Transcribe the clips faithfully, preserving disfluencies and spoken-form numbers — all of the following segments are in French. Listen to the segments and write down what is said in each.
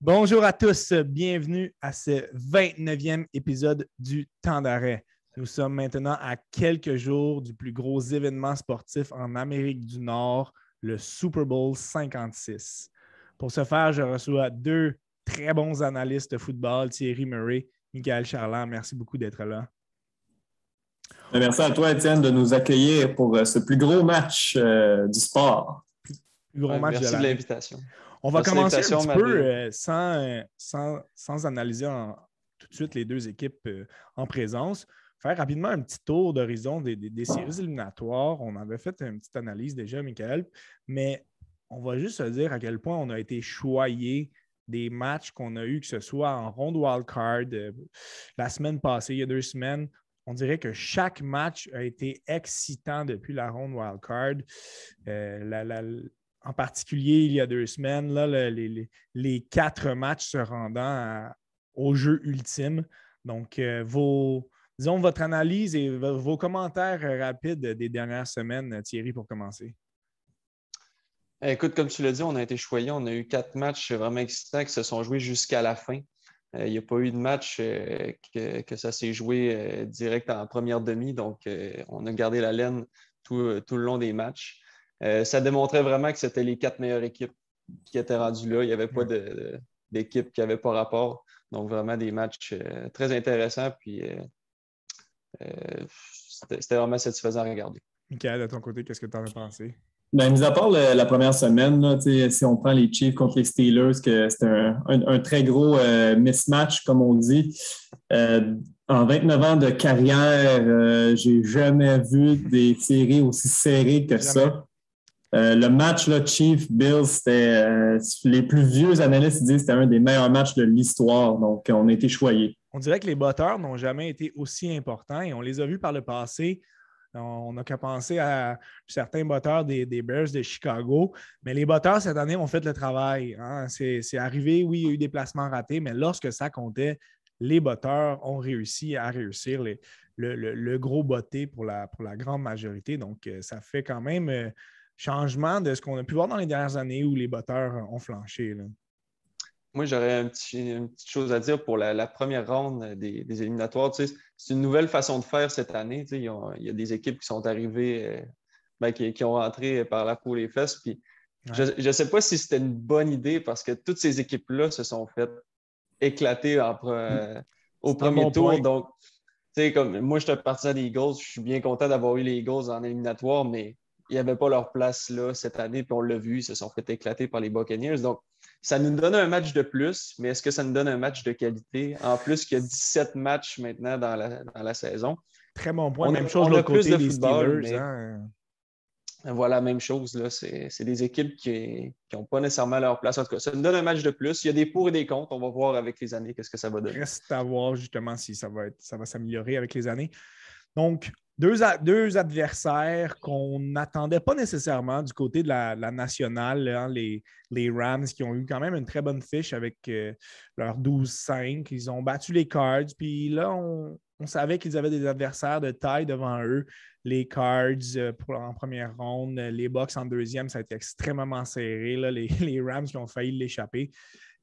Bonjour à tous, bienvenue à ce vingt-neuvième épisode du Temps d'arrêt. Nous sommes maintenant à quelques jours du plus gros événement sportif en Amérique du Nord, le Super Bowl cinquante-six. Pour ce faire, je reçois deux très bons analystes de football, Thierry Murray, Michaël Charland. Merci beaucoup d'être là. Merci à toi, Étienne, de nous accueillir pour ce plus gros match euh, du sport. Plus gros ouais, match merci de, de l'invitation. On va commencer un petit peu euh, sans, euh, sans, sans analyser en, tout de suite les deux équipes euh, en présence. Faire rapidement un petit tour d'horizon des, des, des séries éliminatoires. On avait fait une petite analyse déjà, Michaël, mais on va juste se dire à quel point on a été choyé des matchs qu'on a eus, que ce soit en ronde wildcard euh, la semaine passée, il y a deux semaines. On dirait que chaque match a été excitant depuis la ronde wildcard. Euh, la, la, En particulier, il y a deux semaines, là, le, les, les quatre matchs se rendant à, au jeu ultime. Donc, euh, vos, disons, votre analyse et vos commentaires rapides des dernières semaines, Thierry, pour commencer. Écoute, comme tu l'as dit, on a été choyés. On a eu quatre matchs vraiment excitants qui se sont joués jusqu'à la fin. Il euh, n'y a pas eu de match euh, que, que ça s'est joué euh, direct en première demi. Donc, euh, on a gardé la laine tout, tout le long des matchs. Euh, ça démontrait vraiment que c'était les quatre meilleures équipes qui étaient rendues là. Il n'y avait pas de, de, d'équipe qui n'avait pas rapport. Donc, vraiment des matchs euh, très intéressants. Puis, euh, euh, c'était, c'était vraiment satisfaisant à regarder. Michaël, de ton côté, qu'est-ce que tu en as pensé? Bien, mis à part le, la première semaine, là, si on prend les Chiefs contre les Steelers, que c'était un, un, un très gros euh, mismatch, comme on dit. Euh, En vingt-neuf ans de carrière, euh, j'ai jamais vu des séries aussi serrées que ça. Euh, le match Chiefs-Bills, c'était euh, les plus vieux analystes disent que c'était un des meilleurs matchs de l'histoire. Donc, on a été choyés. On dirait que les batteurs n'ont jamais été aussi importants et on les a vus par le passé. On n'a qu'à penser à certains batteurs des, des Bears de Chicago. Mais les batteurs, cette année, ont fait le travail. Hein. C'est, c'est arrivé, oui, il y a eu des placements ratés, mais lorsque ça comptait, les botteurs ont réussi à réussir les, le, le, le gros botté pour la, pour la grande majorité. Donc, ça fait quand même changement de ce qu'on a pu voir dans les dernières années où les botteurs ont flanché. Là. Moi, j'aurais un petit, une petite chose à dire pour la, la première ronde des, des éliminatoires. Tu sais, c'est une nouvelle façon de faire cette année. Tu sais, ils ont, il y a des équipes qui sont arrivées, ben, qui, qui ont rentré par la peau des fesses. Puis, ouais. Je ne sais pas si c'était une bonne idée parce que toutes ces équipes-là se sont faites éclaté en, euh, au c'est premier bon tour. Point. Donc, tu sais, comme moi, je suis un partisan des Eagles. Je suis bien content d'avoir eu les Eagles en éliminatoire, mais ils n'avaient pas leur place là cette année. Puis on l'a vu, ils se sont fait éclater par les Buccaneers. Donc, ça nous donne un match de plus, mais est-ce que ça nous donne un match de qualité? En plus, qu'il y a dix-sept matchs maintenant dans la, dans la saison. Très bon point. On même a, chose on a côté plus de football. Steelers, mais... hein? Voilà, même chose. Là. C'est, c'est des équipes qui n'ont pas nécessairement leur place. En tout cas, ça nous donne un match de plus. Il y a des pour et des contre. On va voir avec les années qu'est-ce que ça va donner. Reste à voir justement si ça va, être, ça va s'améliorer avec les années. Donc, deux, a- deux adversaires qu'on n'attendait pas nécessairement du côté de la, la nationale. Hein, les, les Rams qui ont eu quand même une très bonne fiche avec euh, leur douze cinq. Ils ont battu les Cards. Puis là, on... On savait qu'ils avaient des adversaires de taille devant eux. Les Cards pour, en première ronde, les Bucks en deuxième, ça a été extrêmement serré. Là, les, les Rams qui ont failli l'échapper.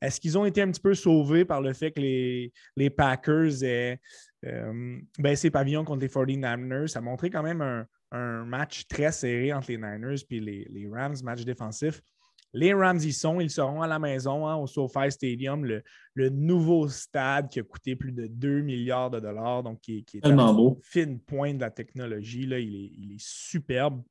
Est-ce qu'ils ont été un petit peu sauvés par le fait que les, les Packers aient euh, baissé pavillon contre les forty-niners? Ça montrait quand même un, un match très serré entre les Niners et les, les Rams, match défensif. Les Rams y sont, ils seront à la maison, hein, au SoFi Stadium, le, le nouveau stade qui a coûté plus de deux milliards de dollars, donc qui, qui est une fine pointe de la technologie. Là, il est, il est superbe.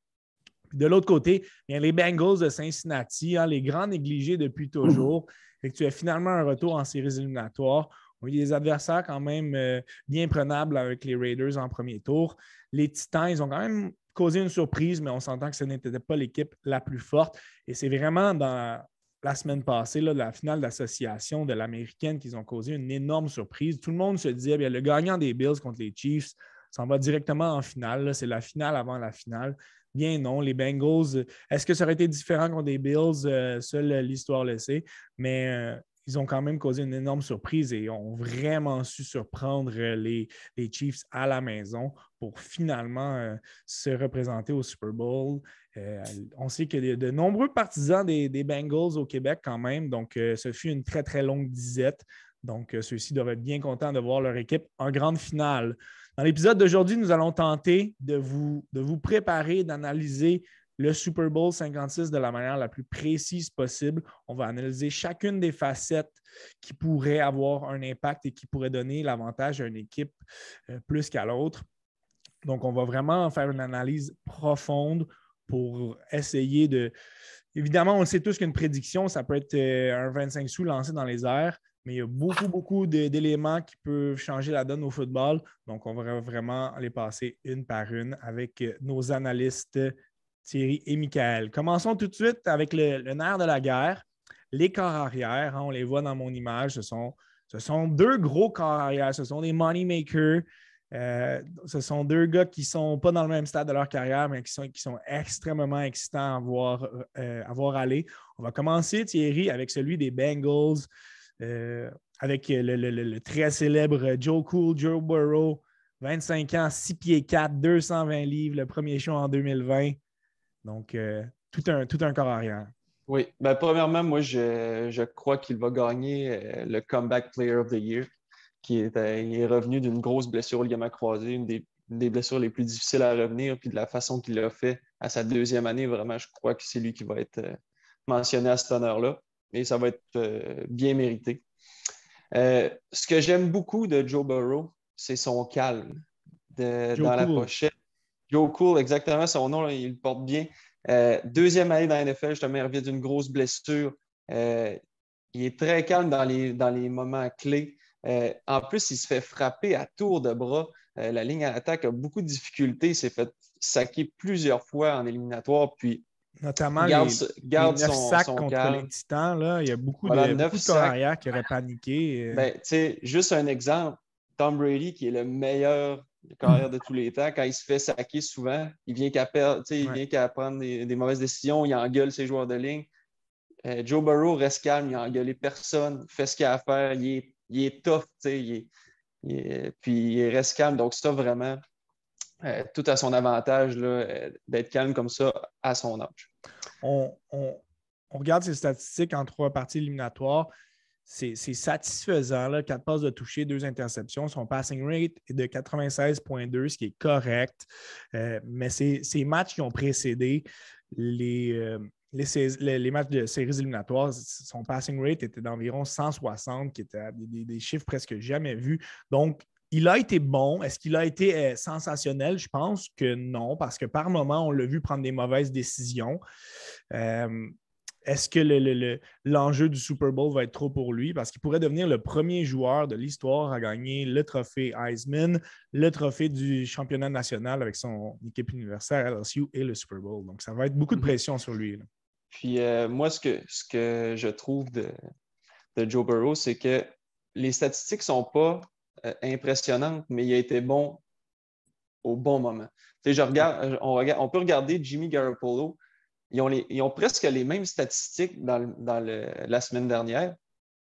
Puis de l'autre côté, bien, les Bengals de Cincinnati, hein, les grands négligés depuis toujours, et que tu as finalement un retour en séries éliminatoires. On a eu des adversaires quand même euh, bien prenables avec les Raiders en premier tour. Les Titans, ils ont quand même causé une surprise, mais on s'entend que ce n'était pas l'équipe la plus forte. Et c'est vraiment dans la semaine passée, là, la finale d'association de l'Américaine, qu'ils ont causé une énorme surprise. Tout le monde se disait, bien, le gagnant des Bills contre les Chiefs s'en va directement en finale. Là, c'est la finale avant la finale. Bien non, les Bengals, est-ce que ça aurait été différent contre les Bills? Euh, seule l'histoire le sait. Mais euh, ils ont quand même causé une énorme surprise et ont vraiment su surprendre les, les Chiefs à la maison pour finalement euh, se représenter au Super Bowl. Euh, on sait qu'il y a de nombreux partisans des, des Bengals au Québec quand même, donc euh, ce fut une très, très longue disette. Donc, euh, ceux-ci doivent être bien contents de voir leur équipe en grande finale. Dans l'épisode d'aujourd'hui, nous allons tenter de vous, de vous préparer, d'analyser le Super Bowl cinquante-six de la manière la plus précise possible. On va analyser chacune des facettes qui pourraient avoir un impact et qui pourraient donner l'avantage à une équipe euh, plus qu'à l'autre. Donc, on va vraiment faire une analyse profonde pour essayer de... Évidemment, on le sait tous qu'une prédiction, ça peut être euh, un vingt-cinq sous lancé dans les airs, mais il y a beaucoup, beaucoup d'éléments qui peuvent changer la donne au football. Donc, on va vraiment les passer une par une avec nos analystes Thierry et Michaël. Commençons tout de suite avec le, le nerf de la guerre, les corps arrière. Hein, on les voit dans mon image. Ce sont, ce sont deux gros corps arrière. Ce sont des money makers. Euh, ce sont deux gars qui ne sont pas dans le même stade de leur carrière, mais qui sont, qui sont extrêmement excitants à voir, euh, à voir aller. On va commencer, Thierry, avec celui des Bengals. Euh, avec le, le, le, le très célèbre Joe Cool, Joe Burrow, vingt-cinq ans, six pieds quatre, deux cent vingt livres, le premier show en deux mille vingt. Donc, euh, tout, un, tout un corps arrière. Oui. Ben, premièrement, moi, je, je crois qu'il va gagner le Comeback Player of the Year, qui est, il est revenu d'une grosse blessure au ligament croisé, une des, une des blessures les plus difficiles à revenir, puis de la façon qu'il l'a fait à sa deuxième année, vraiment, je crois que c'est lui qui va être mentionné à cet honneur-là. Et ça va être euh, bien mérité. Euh, ce que j'aime beaucoup de Joe Burrow, c'est son calme de, dans cool. la pochette. Joe Cool, exactement, son nom, là, il le porte bien. Euh, deuxième année dans la N F L, justement, il revient d'une grosse blessure. Euh, il est très calme dans les, dans les moments clés. Euh, en plus, il se fait frapper à tour de bras. Euh, la ligne à l'attaque a beaucoup de difficultés. Il s'est fait saquer plusieurs fois en éliminatoire, puis notamment garde, les, garde les neuf son, sacs son contre garde. Les Titans. Là. Il y a beaucoup voilà, de, beaucoup de corps arrière qui auraient paniqué. Ben, tu sais, juste un exemple, Tom Brady, qui est le meilleur corps arrière de tous les temps, quand il se fait saquer souvent, il vient qu'à, perdre, ouais. il vient qu'à prendre des, des mauvaises décisions, il engueule ses joueurs de ligne. Euh, Joe Burrow reste calme, il n'a engueulé personne, fait ce qu'il a à faire, il est, il est tough, il est, il est, puis il reste calme. Donc ça, vraiment... Euh, tout à son avantage là, euh, d'être calme comme ça à son âge. On, on, on regarde ses statistiques en trois parties éliminatoires. C'est, c'est satisfaisant. Là. Quatre passes de toucher, deux interceptions. Son passing rate est de quatre-vingt-seize virgule deux, ce qui est correct. Euh, mais ces ces matchs qui ont précédé les, euh, les, les, les matchs de séries éliminatoires, son passing rate était d'environ cent soixante, qui était des, des chiffres presque jamais vus. Donc, il a été bon. Est-ce qu'il a été euh, sensationnel? Je pense que non, parce que par moments, on l'a vu prendre des mauvaises décisions. Euh, est-ce que le, le, le, l'enjeu du Super Bowl va être trop pour lui? Parce qu'il pourrait devenir le premier joueur de l'histoire à gagner le trophée Heisman, le trophée du championnat national avec son équipe universitaire L S U et le Super Bowl. Donc, ça va être beaucoup de pression sur lui. Là. Puis euh, moi, ce que, ce que je trouve de, de Joe Burrow, c'est que les statistiques ne sont pas impressionnante, mais il a été bon au bon moment. Je regarde, on, regarde, on peut regarder Jimmy Garoppolo. Ils ont, les, ils ont presque les mêmes statistiques dans, le, dans le, la semaine dernière,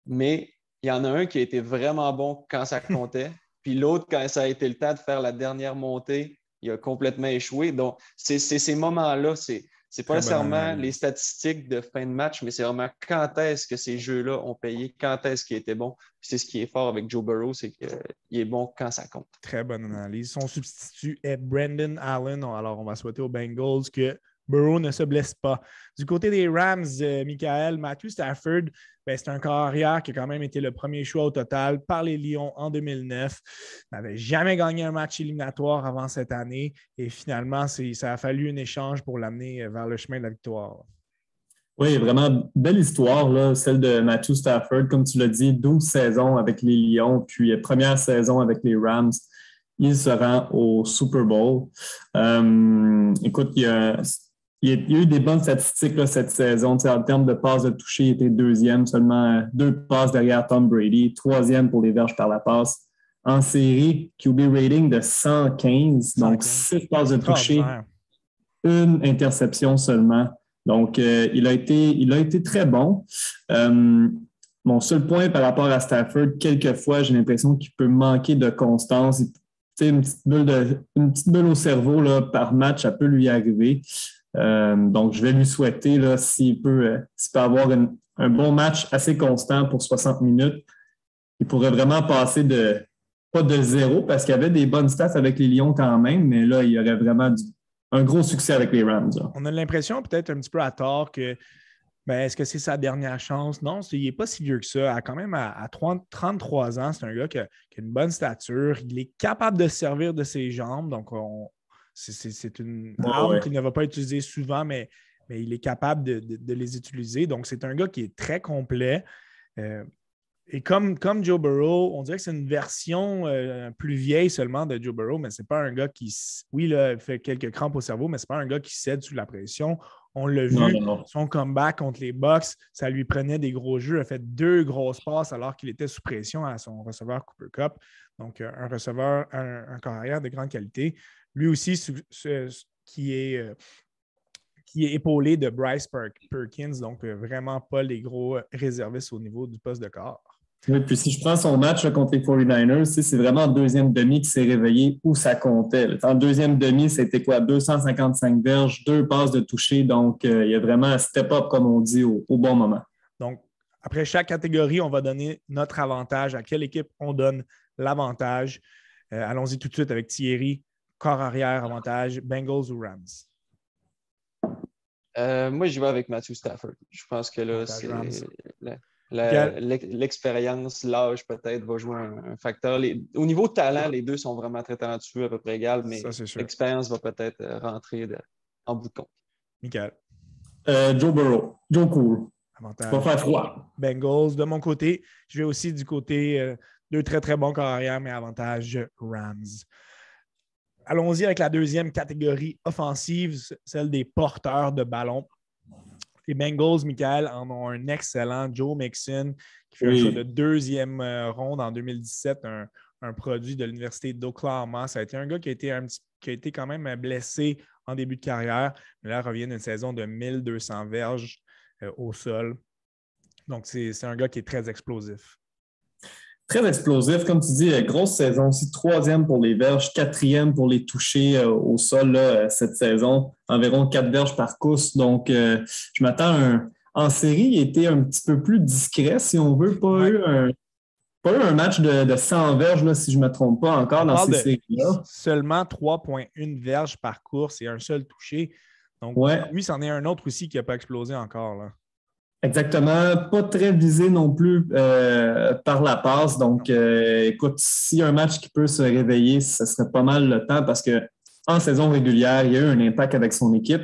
mais il y en a un qui a été vraiment bon quand ça comptait, puis l'autre, quand ça a été le temps de faire la dernière montée, il a complètement échoué. Donc, c'est, c'est ces moments-là, c'est, c'est pas nécessairement les statistiques de fin de match, mais c'est vraiment quand est-ce que ces jeux-là ont payé, quand est-ce qu'ils étaient bons. Puis c'est ce qui est fort avec Joe Burrow, c'est qu'il est bon quand ça compte. Très bonne analyse. Son substitut est Brandon Allen. Alors, on va souhaiter aux Bengals que Burrow ne se blesse pas. Du côté des Rams, euh, Michaël, Matthew Stafford, ben, c'est un corps arrière qui a quand même été le premier choix au total par les Lions en deux mille neuf. Il n'avait jamais gagné un match éliminatoire avant cette année et finalement, c'est, ça a fallu un échange pour l'amener vers le chemin de la victoire. Oui, vraiment belle histoire, là, celle de Matthew Stafford. Comme tu l'as dit, douze saisons avec les Lions, puis première saison avec les Rams. Il se rend au Super Bowl. Euh, écoute, il y a... Il y a eu des bonnes statistiques là, cette saison. T'sais, en termes de passes de toucher, il était deuxième, seulement deux passes derrière Tom Brady, troisième pour les verges par la passe. En série, Q B rating de cent quinze, donc six passes de toucher, une interception seulement. Donc, euh, il, a été, il a été très bon. Euh, Mon seul point par rapport à Stafford, quelquefois, j'ai l'impression qu'il peut manquer de constance. T'sais, une petite bulle de, une petite bulle au cerveau là, par match, ça peut lui arriver. Euh, donc, je vais lui souhaiter là, s'il peut, euh, s'il peut avoir une, un bon match assez constant pour soixante minutes. Il pourrait vraiment passer de pas de zéro parce qu'il avait des bonnes stats avec les Lions quand même, mais là, il y aurait vraiment du, un gros succès avec les Rams. Là. On a l'impression, peut-être un petit peu à tort, que ben, est-ce que c'est sa dernière chance? Non, c'est, il n'est pas si vieux que ça. À, quand même, à, à trente, trente-trois ans, c'est un gars qui a, qui a une bonne stature. Il est capable de servir de ses jambes. Donc, on, c'est, c'est, c'est une ouais, arme ouais. qu'il ne va pas utiliser souvent, mais, mais il est capable de, de, de les utiliser. Donc, c'est un gars qui est très complet. Euh, et comme, comme Joe Burrow, on dirait que c'est une version euh, plus vieille seulement de Joe Burrow, mais ce n'est pas un gars qui, oui, là, il fait quelques crampes au cerveau, mais ce n'est pas un gars qui cède sous la pression. On l'a vu, non, non, non. Son comeback contre les Bucks, ça lui prenait des gros jeux. Il a fait deux grosses passes alors qu'il était sous pression à son receveur Cooper Kupp. Donc, un receveur, un, un carrière de grande qualité. Lui aussi, ce, ce, qui, est, qui est épaulé de Bryce Perkins. Donc, vraiment pas les gros réservistes au niveau du poste de corps. Oui, puis si je prends son match là, contre les quarante-neuf ers, c'est vraiment en deuxième demi qu'il s'est réveillé où ça comptait. En deuxième demi, c'était quoi? deux cent cinquante-cinq verges, deux passes de toucher. Donc, euh, il y a vraiment un step-up, comme on dit, au, au bon moment. Donc, après chaque catégorie, on va donner notre avantage. À quelle équipe on donne l'avantage? Euh, allons-y tout de suite avec Thierry. Corps arrière, avantage, Bengals ou Rams? Euh, moi, j'y vais avec Matthew Stafford. Je pense que là, c'est... La, l'expérience, l'âge peut-être va jouer un, un facteur. Les, au niveau talent, les deux sont vraiment très talentueux, à peu près égales, mais ça, l'expérience va peut-être rentrer de, en bout de compte. Michael. Euh, Joe Burrow. Joe Cool. Avantage. Ça va faire froid. Bengals. De mon côté, je vais aussi du côté euh, deux très, très bons carrières, mais avantage Rams. Allons-y avec la deuxième catégorie offensive, celle des porteurs de ballon. Les Bengals, Michael, en ont un excellent, Joe Mixon, qui fait oui. un choix de deuxième euh, ronde en deux mille dix-sept, un, un produit de l'Université d'Oklahoma. Ça a été un gars qui a été, un petit, qui a été quand même blessé en début de carrière, mais là, revient d'une saison de mille deux cents verges euh, au sol. Donc, c'est, c'est un gars qui est très explosif. Très explosif, comme tu dis, grosse saison aussi, troisième pour les verges, quatrième pour les toucher euh, au sol là, cette saison, environ quatre verges par course. Donc, euh, je m'attends à un... En série, il était un petit peu plus discret, si on veut, pas ouais. eu un pas eu un match de, de cent verges, là, si je ne me trompe pas encore, on dans ces séries-là. Seulement trois virgule un verges par course et un seul touché. Donc, ouais. lui, c'en est un autre aussi qui n'a pas explosé encore, là. Exactement. Pas très visé non plus euh, par la passe. Donc, euh, écoute, s'il y a un match qui peut se réveiller, ce serait pas mal le temps parce qu'en saison régulière, il y a eu un impact avec son équipe.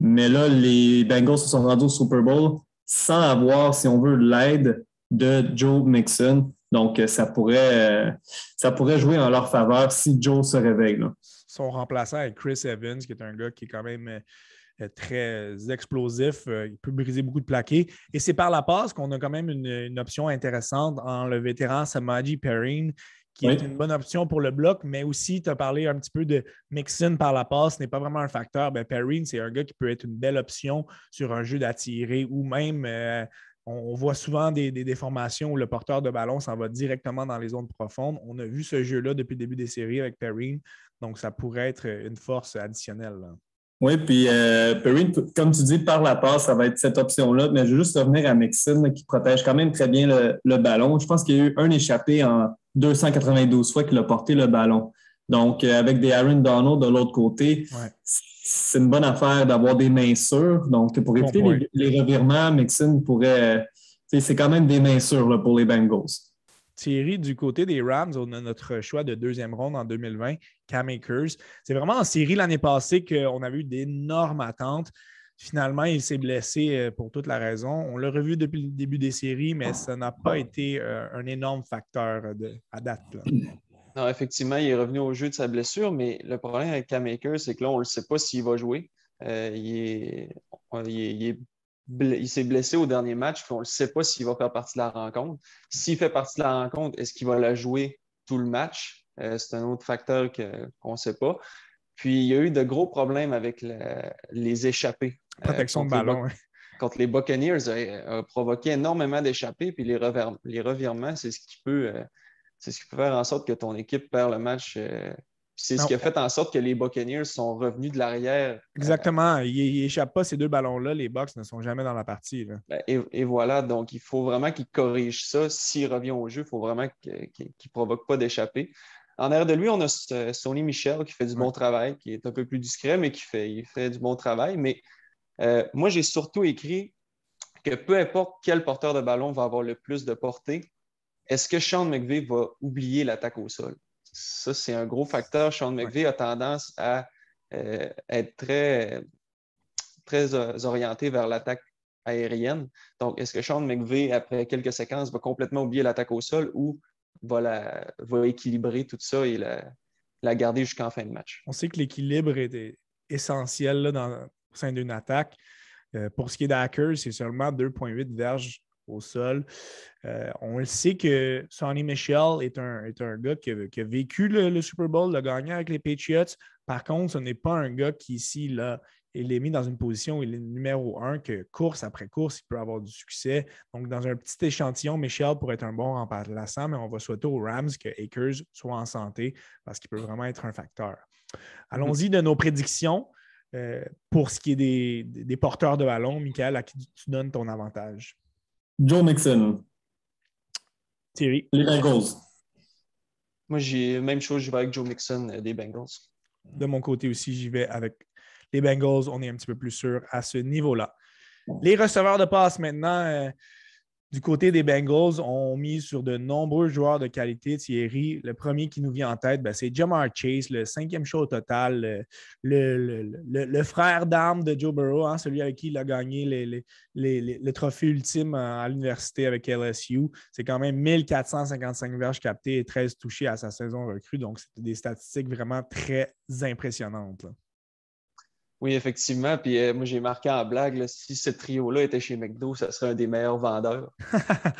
Mais là, les Bengals se sont rendus au Super Bowl sans avoir, si on veut, l'aide de Joe Mixon. Donc, ça pourrait, euh, ça pourrait jouer en leur faveur si Joe se réveille. Là. Son remplaçant est Chris Evans, qui est un gars qui est quand même... très explosif, il peut briser beaucoup de plaqués. Et c'est par la passe qu'on a quand même une, une option intéressante en le vétéran Samaje Perine, qui oui. est une bonne option pour le bloc, mais aussi, tu as parlé un petit peu de Mixon par la passe, ce n'est pas vraiment un facteur. Ben, Perrine, c'est un gars qui peut être une belle option sur un jeu d'attirer ou même, euh, on voit souvent des, des déformations où le porteur de ballon s'en va directement dans les zones profondes. On a vu ce jeu-là depuis le début des séries avec Perrine, donc ça pourrait être une force additionnelle. Là. Oui, puis euh, Perry, comme tu dis, par la passe, ça va être cette option-là. Mais je veux juste revenir à Mixon, qui protège quand même très bien le, le ballon. Je pense qu'il y a eu un échappé en deux cent quatre-vingt-douze fois qu'il a porté le ballon. Donc, euh, avec des Aaron Donald de l'autre côté, ouais. c'est une bonne affaire d'avoir des mains sûres. Donc, pour éviter bon les, les revirements, Mixon pourrait... C'est quand même des mains sûres là, pour les Bengals. Thierry, du côté des Rams, on a notre choix de deuxième ronde en deux mille vingt, Cam Akers. C'est vraiment en série l'année passée qu'on avait eu d'énormes attentes. Finalement, il s'est blessé pour toute la raison. On l'a revu depuis le début des séries, mais ça n'a pas été euh, un énorme facteur de, à date. Là. Non, effectivement, il est revenu au jeu de sa blessure, mais le problème avec Cam Akers, c'est que là, on ne sait pas s'il va jouer. Euh, il est... Il est, il est... Il s'est blessé au dernier match, puis on ne sait pas s'il va faire partie de la rencontre. S'il fait partie de la rencontre, est-ce qu'il va la jouer tout le match? Euh, c'est un autre facteur que, qu'on ne sait pas. Puis, il y a eu de gros problèmes avec la, les échappés. Protection euh, de ballon. Les, hein. contre les Buccaneers a, a provoqué énormément d'échappées, puis les, revers, les revirements, c'est ce qui peut euh, c'est ce qui peut faire en sorte que ton équipe perd le match. Euh, c'est non. ce qui a fait en sorte que les Buccaneers sont revenus de l'arrière. Exactement. Euh, ils n'échappent pas ces deux ballons-là. Les Bucs ne sont jamais dans la partie. Là. Ben, et, et voilà. Donc, il faut vraiment qu'ils corrigent ça. S'il revient au jeu, il faut vraiment qu'il ne provoque pas d'échappée. En arrière de lui, on a Sony Michel qui fait du bon ouais. travail, qui est un peu plus discret, mais qui fait, il fait du bon travail. Mais euh, moi, j'ai surtout écrit que peu importe quel porteur de ballon va avoir le plus de portée, est-ce que Sean McVay va oublier l'attaque au sol? Ça, c'est un gros facteur. Sean McVay ouais. a tendance à euh, être très, très orienté vers l'attaque aérienne. Donc, est-ce que Sean McVay, après quelques séquences, va complètement oublier l'attaque au sol ou Va, la, va équilibrer tout ça et la, la garder jusqu'en fin de match? On sait que l'équilibre est essentiel là, dans, au sein d'une attaque. Euh, pour ce qui est d'Hackers, c'est seulement deux virgule huit verges au sol. Euh, on le sait que Sony Michel est un, est un gars qui a, qui a vécu le, le Super Bowl, l'a gagné avec les Patriots. Par contre, ce n'est pas un gars qui, ici, là, il est mis dans une position où il est numéro un, que course après course, il peut avoir du succès. Donc, dans un petit échantillon, Michel pourrait être un bon remplaçant, mais on va souhaiter aux Rams que Akers soit en santé parce qu'il peut vraiment être un facteur. Allons-y de nos prédictions. Euh, pour ce qui est des, des porteurs de ballon, Michaël, à qui tu donnes ton avantage? Joe Mixon. Thierry. Les Bengals. Moi, j'ai même chose, j'y vais avec Joe Mixon euh, des Bengals. De mon côté aussi, j'y vais avec les Bengals, on est un petit peu plus sûr à ce niveau-là. Les receveurs de passe maintenant, euh, du côté des Bengals, ont mis sur de nombreux joueurs de qualité. Thierry, le premier qui nous vient en tête, ben, c'est Ja'Marr Chase, le cinquième choix au total, le, le, le, le, le frère d'armes de Joe Burrow, hein, celui avec qui il a gagné les, les, les, les, le trophée ultime à l'université avec L S U. C'est quand même mille quatre cent cinquante-cinq verges captées et treize touchés à sa saison recrue. Donc, c'était des statistiques vraiment très impressionnantes, là. Oui, effectivement. Puis euh, moi, j'ai marqué en blague, là, si ce trio-là était chez McDo, ça serait un des meilleurs vendeurs.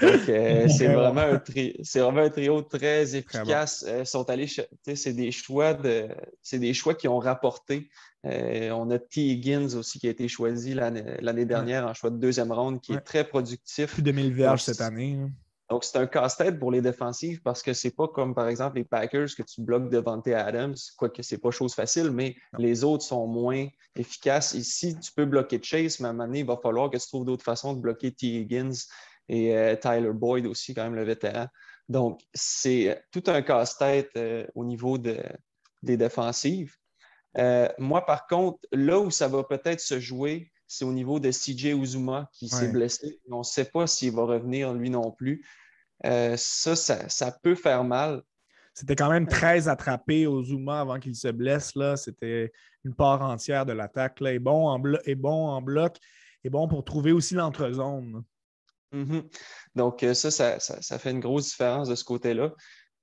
Donc, euh, c'est, vraiment un tri- c'est vraiment un trio très efficace. Très bon. euh, sont allés, c'est, des choix de, c'est des choix qui ont rapporté. Euh, on a Tee Higgins aussi qui a été choisi l'année, l'année dernière ouais. en choix de deuxième ronde, qui ouais. est très productif. Plus de mille verges cette année. Hein. Donc, c'est un casse-tête pour les défensives parce que c'est pas comme, par exemple, les Packers que tu bloques devant tes Adams, quoique c'est pas chose facile, mais non. les autres sont moins efficaces. Ici, tu peux bloquer Chase, mais à un moment donné, il va falloir que tu trouves d'autres façons de bloquer Tee Higgins et euh, Tyler Boyd aussi, quand même le vétéran. Donc, c'est tout un casse-tête euh, au niveau de, des défensives. Euh, moi, par contre, là où ça va peut-être se jouer, c'est au niveau de C J. Uzomah qui ouais. s'est blessé. On ne sait pas s'il va revenir lui non plus. Euh, ça, ça, ça peut faire mal. C'était quand même très attrapé au Uzomah avant qu'il se blesse. Là. C'était une part entière de l'attaque. Là. Est bon en blo- est bon en bloc. Est bon pour trouver aussi l'entrezone. Mm-hmm. Donc ça ça, ça, ça fait une grosse différence de ce côté-là.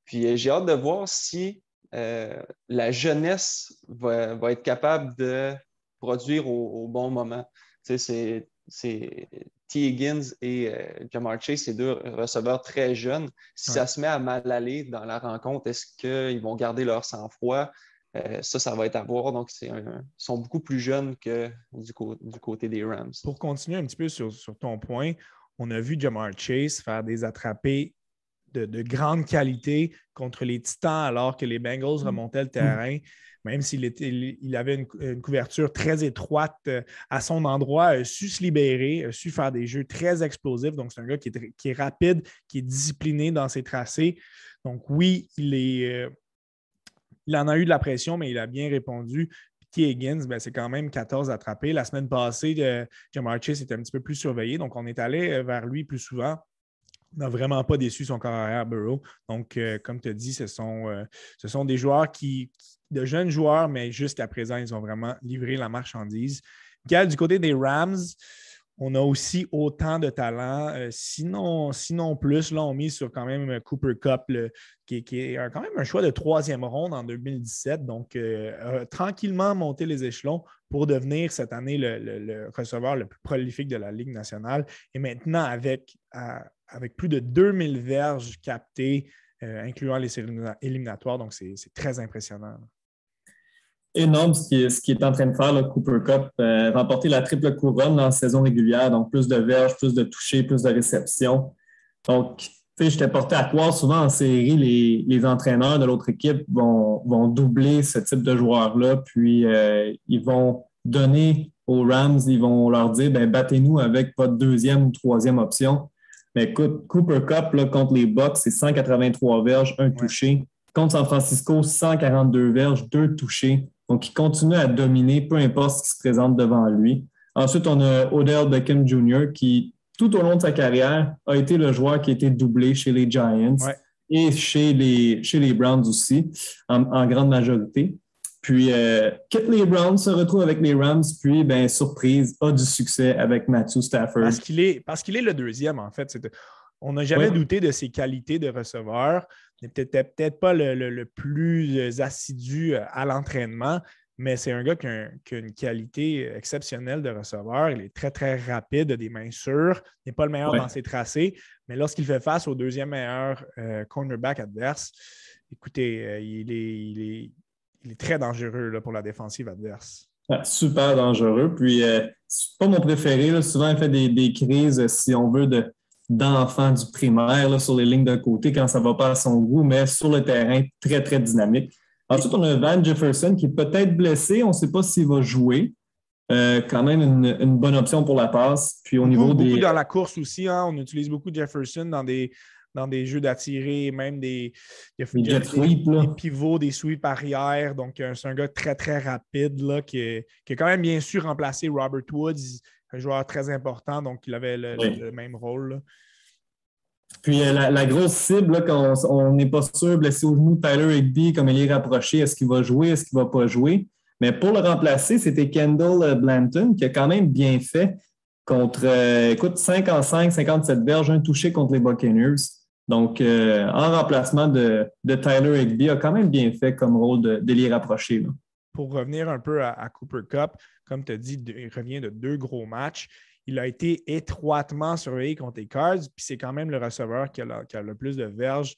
Puis j'ai hâte de voir si euh, la jeunesse va, va être capable de produire au, au bon moment. Tu sais, c'est... c'est... Tee Higgins et euh, Ja'Marr Chase, ces deux receveurs très jeunes. Si ouais. ça se met à mal aller dans la rencontre, est-ce qu'ils vont garder leur sang-froid? Euh, ça, ça va être à voir. Donc, c'est un, un, ils sont beaucoup plus jeunes que du, co- du côté des Rams. Pour continuer un petit peu sur, sur ton point, on a vu Ja'Marr Chase faire des attrapés de, de grande qualité contre les Titans alors que les Bengals mmh. remontaient le terrain. Mmh. Même s'il était, il avait une, une couverture très étroite euh, à son endroit, a su se libérer, a su faire des jeux très explosifs. Donc, c'est un gars qui est, qui est rapide, qui est discipliné dans ses tracés. Donc, oui, il, est, euh, il en a eu de la pression, mais il a bien répondu. Tee Higgins, ben, c'est quand même quatorze attrapés. La semaine passée, euh, Ja'Marr Chase était un petit peu plus surveillé. Donc, on est allé vers lui plus souvent. N'a vraiment pas déçu son corps arrière, Burrow. Donc, euh, comme tu as dit, ce sont, euh, ce sont des joueurs qui, qui de jeunes joueurs, mais jusqu'à présent, ils ont vraiment livré la marchandise. Gal, du côté des Rams, on a aussi autant de talent, euh, sinon, sinon plus. Là, on mise sur quand même Cooper Kupp, le, qui, qui est un, quand même un choix de troisième ronde en deux mille dix-sept. Donc, euh, euh, tranquillement monter les échelons pour devenir cette année le, le, le receveur le plus prolifique de la Ligue nationale. Et maintenant, avec, à, avec plus de deux mille verges captées, euh, incluant les élimina- éliminatoires. Donc, c'est, c'est très impressionnant. énorme ce qui est, ce qui est en train de faire le Cooper Kupp, euh, remporter la triple couronne en saison régulière, donc plus de verges, plus de touchés, plus de réceptions. Donc, tu sais, j'étais porté à croire souvent en série, les, les entraîneurs de l'autre équipe vont, vont doubler ce type de joueurs-là, puis euh, ils vont donner aux Rams, ils vont leur dire, ben battez-nous avec votre deuxième ou troisième option. Mais écoute, Cooper Kupp là, contre les Bucs, c'est cent quatre-vingt-trois verges, un touché. Contre San Francisco, cent quarante-deux verges, deux touchés. Donc, il continue à dominer, peu importe ce qui se présente devant lui. Ensuite, on a Odell Beckham junior qui, tout au long de sa carrière, a été le joueur qui a été doublé chez les Giants ouais. et chez les, chez les Browns aussi, en, en grande majorité. Puis, euh, quitte les Browns, se retrouve avec les Rams, puis, ben surprise, a du succès avec Matthew Stafford. Parce qu'il est, parce qu'il est le deuxième, en fait. C'est, on n'a jamais ouais. douté de ses qualités de receveur. Il n'est peut-être, peut-être pas le, le, le plus assidu à l'entraînement, mais c'est un gars qui a, un, qui a une qualité exceptionnelle de receveur. Il est très, très rapide, des mains sûres. Il n'est pas le meilleur ouais. dans ses tracés, mais lorsqu'il fait face au deuxième meilleur euh, cornerback adverse, écoutez, euh, il est, il est, il est très dangereux là, pour la défensive adverse. Ah, super dangereux. Puis, euh, c'est pas mon préféré. Là. Souvent, il fait des, des crises, si on veut, de... d'enfants du primaire là, sur les lignes de côté quand ça ne va pas à son goût, mais sur le terrain, très, très dynamique. Ensuite, on a Van Jefferson qui est peut-être blessé. On ne sait pas s'il va jouer. Euh, quand même une, une bonne option pour la passe. Puis au beaucoup, niveau des... Beaucoup dans la course aussi. Hein, on utilise beaucoup Jefferson dans des, dans des jeux d'attirer, même des, des, des, sweep, des, des pivots, des sweeps arrière. Donc, c'est un gars très, très rapide là, qui, est, qui est quand même bien sûr remplacé Robert Woods. Un joueur très important, donc il avait le, oui. le même rôle. Là. Puis la, la grosse cible, là, quand on n'est pas sûr, blessé au genou, Tyler Higbee, comme il est rapproché, est-ce qu'il va jouer, est-ce qu'il ne va pas jouer? Mais pour le remplacer, c'était Kendall Blanton, qui a quand même bien fait contre, euh, écoute, cinq en cinq, cinquante-sept verges, un touché contre les Buccaneers. Donc, euh, en remplacement de, de Tyler Higbee, a quand même bien fait comme rôle de, de les rapprocher. Là. Pour revenir un peu à, à Cooper Kupp, comme tu as dit, il revient de deux gros matchs. Il a été étroitement surveillé contre les Cards, puis c'est quand même le receveur qui a le, qui a le plus de verges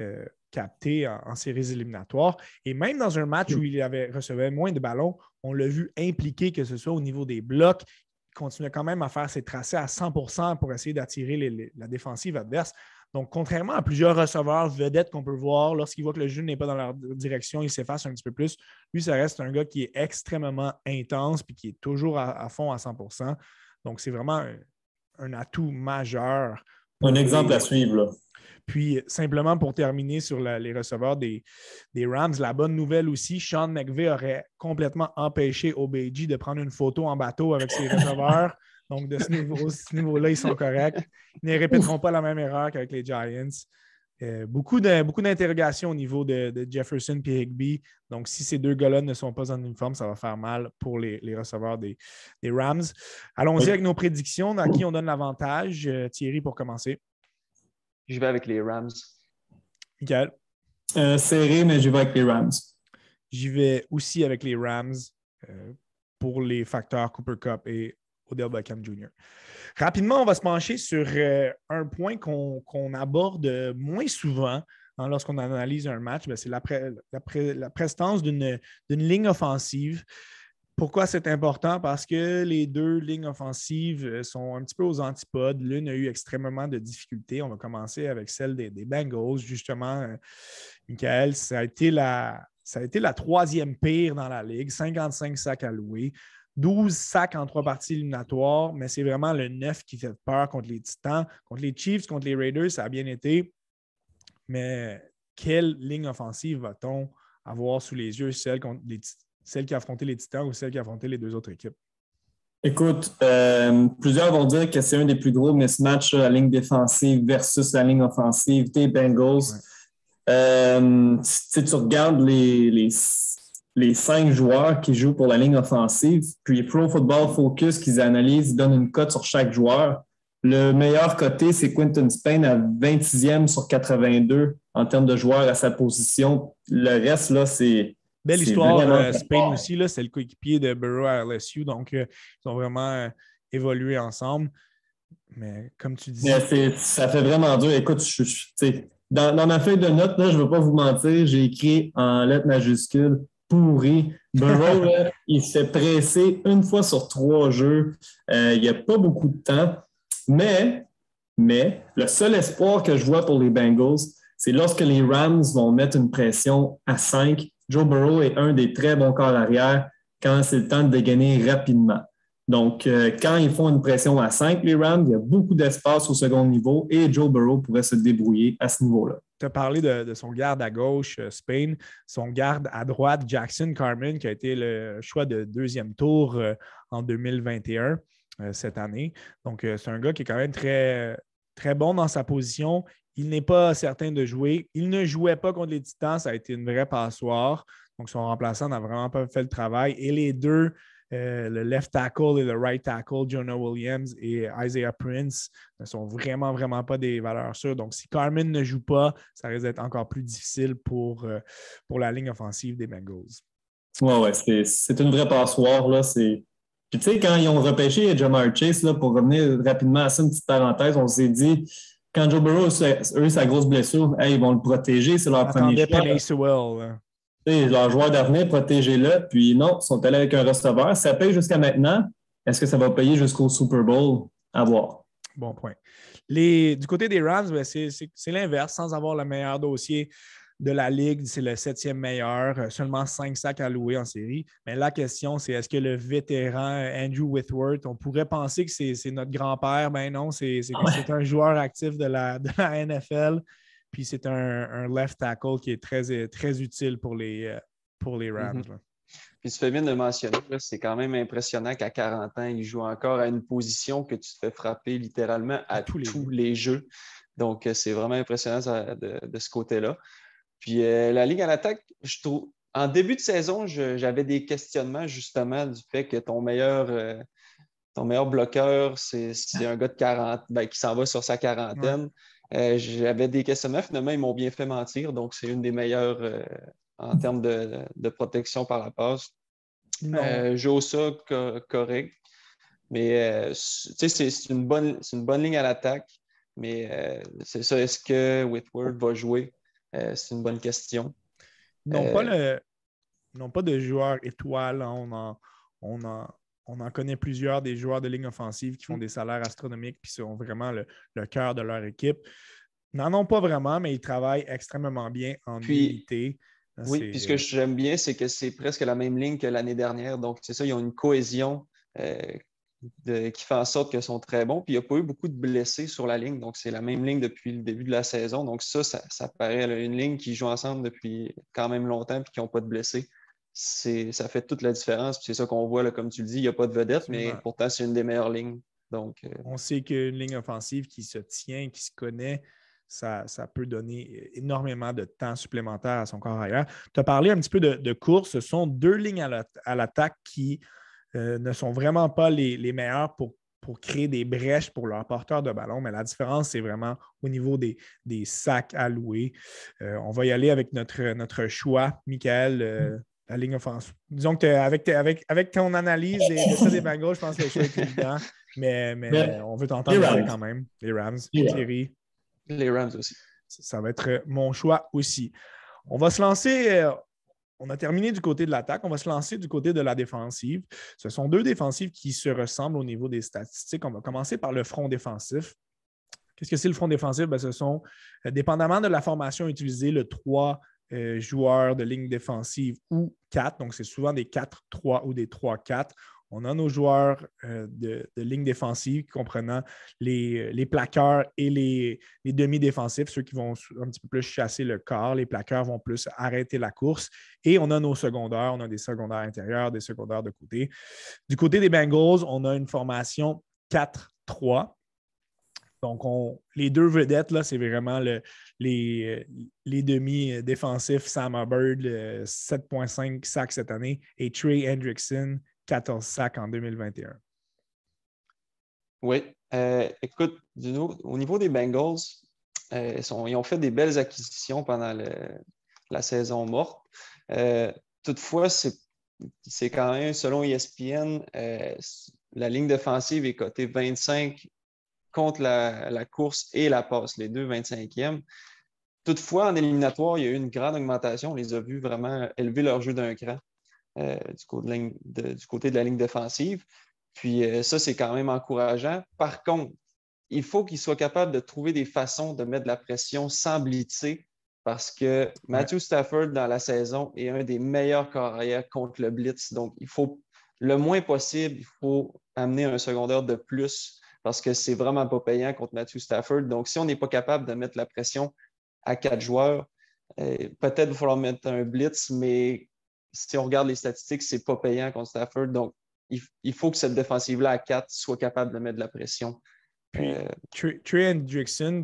euh, captées en, en séries éliminatoires. Et même dans un match où il avait recevait moins de ballons, on l'a vu impliqué, que ce soit au niveau des blocs. Il continuait quand même à faire ses tracés à cent pour cent pour essayer d'attirer les, les, la défensive adverse. Donc, contrairement à plusieurs receveurs vedettes qu'on peut voir, lorsqu'ils voient que le jeu n'est pas dans leur direction, ils s'effacent un petit peu plus. Lui, ça reste un gars qui est extrêmement intense puis qui est toujours à, à fond à cent pour cent. Donc, c'est vraiment un, un atout majeur. Un exemple les... à suivre. Là. Puis, simplement pour terminer sur la, les receveurs des, des Rams, la bonne nouvelle aussi, Sean McVay aurait complètement empêché O B J de prendre une photo en bateau avec ses receveurs. Donc, de ce, niveau, ce niveau-là, ils sont corrects. Ils ne répéteront pas la même erreur qu'avec les Giants. Euh, beaucoup, de, beaucoup d'interrogations au niveau de, de Jefferson et Higbee. Donc, si ces deux gars-là ne sont pas en uniforme, ça va faire mal pour les, les receveurs des, des Rams. Allons-y avec nos prédictions. À qui on donne l'avantage? Euh, Thierry, pour commencer. Je vais avec les Rams. Michaël? Euh, serré, mais je vais avec les Rams. J'y vais aussi avec les Rams euh, pour les facteurs Cooper Kupp et Odell Beckham junior Rapidement, on va se pencher sur euh, un point qu'on, qu'on aborde moins souvent hein, lorsqu'on analyse un match, bien, c'est la, pré- la, pré- la prestance d'une, d'une ligne offensive. Pourquoi c'est important? Parce que les deux lignes offensives sont un petit peu aux antipodes. L'une a eu extrêmement de difficultés. On va commencer avec celle des, des Bengals. Justement, euh, Michaël, ça a été la, ça a été la troisième pire dans la ligue, cinquante-cinq sacs alloués. douze sacs en trois parties éliminatoires, mais c'est vraiment le neuf qui fait peur contre les Titans, contre les Chiefs, contre les Raiders, ça a bien été. Mais quelle ligne offensive va-t-on avoir sous les yeux, celle, contre les, celle qui a affronté les Titans ou celle qui a affronté les deux autres équipes? Écoute, euh, plusieurs vont dire que c'est un des plus gros mismatchs, la ligne défensive versus la ligne offensive des Bengals. Ouais. Euh, si tu regardes les... les... les cinq joueurs qui jouent pour la ligne offensive, puis Pro Football Focus qu'ils analysent, ils donnent une cote sur chaque joueur. Le meilleur coté, c'est Quinton Spain à vingt-sixième sur quatre-vingt-deux en termes de joueurs à sa position. Le reste, là, c'est... Belle c'est histoire, euh, Spain aussi, là, c'est le coéquipier de Burrow à L S U, donc euh, ils ont vraiment euh, évolué ensemble. Mais comme tu dis... Ça fait vraiment dur. Écoute, je suis... Dans, dans ma feuille de notes, là, je ne vais pas vous mentir, j'ai écrit en lettres majuscules pourri. Burrow, là, il s'est pressé une fois sur trois jeux. Euh, il n'y a pas beaucoup de temps. Mais, mais le seul espoir que je vois pour les Bengals, c'est lorsque les Rams vont mettre une pression à cinq. Joe Burrow est un des très bons corps arrière quand c'est le temps de dégainer rapidement. Donc, euh, quand ils font une pression à cinq, les Rams, il y a beaucoup d'espace au second niveau et Joe Burrow pourrait se débrouiller à ce niveau-là. Tu as parlé de, de son garde à gauche, Spain, son garde à droite, Jackson Carman, qui a été le choix de deuxième tour euh, en deux mille vingt et un, euh, cette année. Donc, euh, c'est un gars qui est quand même très, très bon dans sa position. Il n'est pas certain de jouer. Il ne jouait pas contre les Titans. Ça a été une vraie passoire. Donc, son remplaçant n'a vraiment pas fait le travail. Et les deux, Euh, le left tackle et le right tackle, Jonah Williams et Isaiah Prince, ne sont vraiment, vraiment pas des valeurs sûres. Donc, si Carman ne joue pas, ça risque d'être encore plus difficile pour, euh, pour la ligne offensive des Bengals. Oui, oui, c'est, c'est une vraie passoire, là. C'est... Puis, tu sais, quand ils ont repêché Ja'Marr Chase, là, pour revenir rapidement à ça, une petite parenthèse, on s'est dit, quand Joe Burrow a eu sa grosse blessure, hey, ils vont le protéger, c'est leur Attendez, premier choix. T'sais, leur joueur d'avenir, protégez-le. Puis non, ils sont allés avec un receveur. Ça paye jusqu'à maintenant. Est-ce que ça va payer jusqu'au Super Bowl? À voir. Bon point. Les, du côté des Rams, ben c'est, c'est, c'est l'inverse. Sans avoir le meilleur dossier de la Ligue, c'est le septième meilleur. Seulement cinq sacs alloués en série. Mais la question, c'est est-ce que le vétéran Andrew Whitworth, on pourrait penser que c'est, c'est notre grand-père. Ben non, c'est, c'est, ah ouais. c'est un joueur actif de la, de la N F L. Puis c'est un, un left tackle qui est très, très utile pour les, pour les Rams. Mm-hmm. Puis tu fais bien de mentionner, là, c'est quand même impressionnant qu'à quarante ans, il joue encore à une position que tu te fais frapper littéralement à, à tous, les, tous les jeux. Donc, c'est vraiment impressionnant ça, de, de ce côté-là. Puis euh, la Ligue à l'attaque, je trouve, en début de saison, je, j'avais des questionnements justement du fait que ton meilleur... Euh, Ton meilleur bloqueur, c'est, c'est un gars de quarante, ben, qui s'en va sur sa quarantaine. Ouais. Euh, j'avais des questionnements. Finalement, ils m'ont bien fait mentir. Donc, c'est une des meilleures euh, en termes de, de protection par la passe. Euh, Josa, co- correct. Mais euh, c'est, c'est, une bonne, c'est une bonne ligne à l'attaque. Mais euh, c'est ça. Est-ce que Whitworth va jouer? Euh, c'est une bonne question. Non, euh, pas, le... non pas de joueur étoile. Hein. On en... On en... On en connaît plusieurs des joueurs de ligne offensive qui font des salaires astronomiques et sont vraiment le, le cœur de leur équipe. N'en ont pas vraiment, mais ils travaillent extrêmement bien en puis, unité. Là, oui, puis ce que j'aime bien, c'est que c'est presque la même ligne que l'année dernière. Donc, c'est ça, ils ont une cohésion euh, de, qui fait en sorte qu'ils sont très bons. Puis il n'y a pas eu beaucoup de blessés sur la ligne. Donc, c'est la même ligne depuis le début de la saison. Donc, ça, ça, ça paraît là, une ligne qui joue ensemble depuis quand même longtemps et qui n'ont pas de blessés. C'est, ça fait toute la différence. Puis c'est ça qu'on voit, là, comme tu le dis, il n'y a pas de vedette, mais ouais. pourtant, c'est une des meilleures lignes. Donc, euh... on sait qu'une ligne offensive qui se tient, qui se connaît, ça, ça peut donner énormément de temps supplémentaire à son corps arrière. Tu as parlé un petit peu de, de course. Ce sont deux lignes à, la, à l'attaque qui euh, ne sont vraiment pas les, les meilleures pour pour créer des brèches pour leurs porteurs de ballon. Mais la différence, c'est vraiment au niveau des, des sacs alloués. Euh, on va y aller avec notre, notre choix. Michaël, euh, la ligne offensive. Disons que avec, avec, avec ton analyse des, de ça des Bengals, je pense que le choix est évident. Mais, mais, mais on veut t'entendre parler quand même. Les Rams, les Thierry. Les Rams aussi. Ça, ça va être mon choix aussi. On va se lancer... Euh, On a terminé du côté de l'attaque. On va se lancer du côté de la défensive. Ce sont deux défensives qui se ressemblent au niveau des statistiques. On va commencer par le front défensif. Qu'est-ce que c'est le front défensif? Bien, ce sont, euh, dépendamment de la formation utilisée, le trois euh, joueurs de ligne défensive ou quatre. Donc, c'est souvent des quatre trois ou des trois quatre. On a nos joueurs euh, de, de ligne défensive comprenant les, les plaqueurs et les, les demi-défensifs, ceux qui vont un petit peu plus chasser le corps. Les plaqueurs vont plus arrêter la course. Et on a nos secondaires. On a des secondaires intérieurs, des secondaires de côté. Du côté des Bengals, on a une formation quatre trois. Donc, on, les deux vedettes, là, c'est vraiment le, les, les demi-défensifs, Sam Hubbard, sept virgule cinq sacs cette année, et Trey Hendrickson, quatorze sacs en deux mille vingt et un. Oui. Euh, écoute, du nou- au niveau des Bengals, euh, ils, sont, ils ont fait des belles acquisitions pendant le, la saison morte. Euh, toutefois, c'est, c'est quand même, selon E S P N, euh, la ligne défensive est cotée vingt-cinq contre la, la course et la passe, les deux vingt-cinquièmes. Toutefois, en éliminatoire, il y a eu une grande augmentation. On les a vus vraiment élever leur jeu d'un cran euh, du, côté de ligne, de, du côté de la ligne défensive. Puis euh, ça, c'est quand même encourageant. Par contre, il faut qu'ils soient capables de trouver des façons de mettre de la pression sans blitzer parce que Matthew Stafford, dans la saison, est un des meilleurs carrières contre le blitz. Donc, il faut le moins possible, il faut amener un secondaire de plus parce que c'est vraiment pas payant contre Matthew Stafford. Donc, si on n'est pas capable de mettre la pression à quatre joueurs, euh, peut-être qu'il va falloir mettre un blitz, mais si on regarde les statistiques, c'est pas payant contre Stafford. Donc, il, il faut que cette défensive-là à quatre soit capable de mettre de la pression. Puis, euh, Trey, Trey Hendrickson,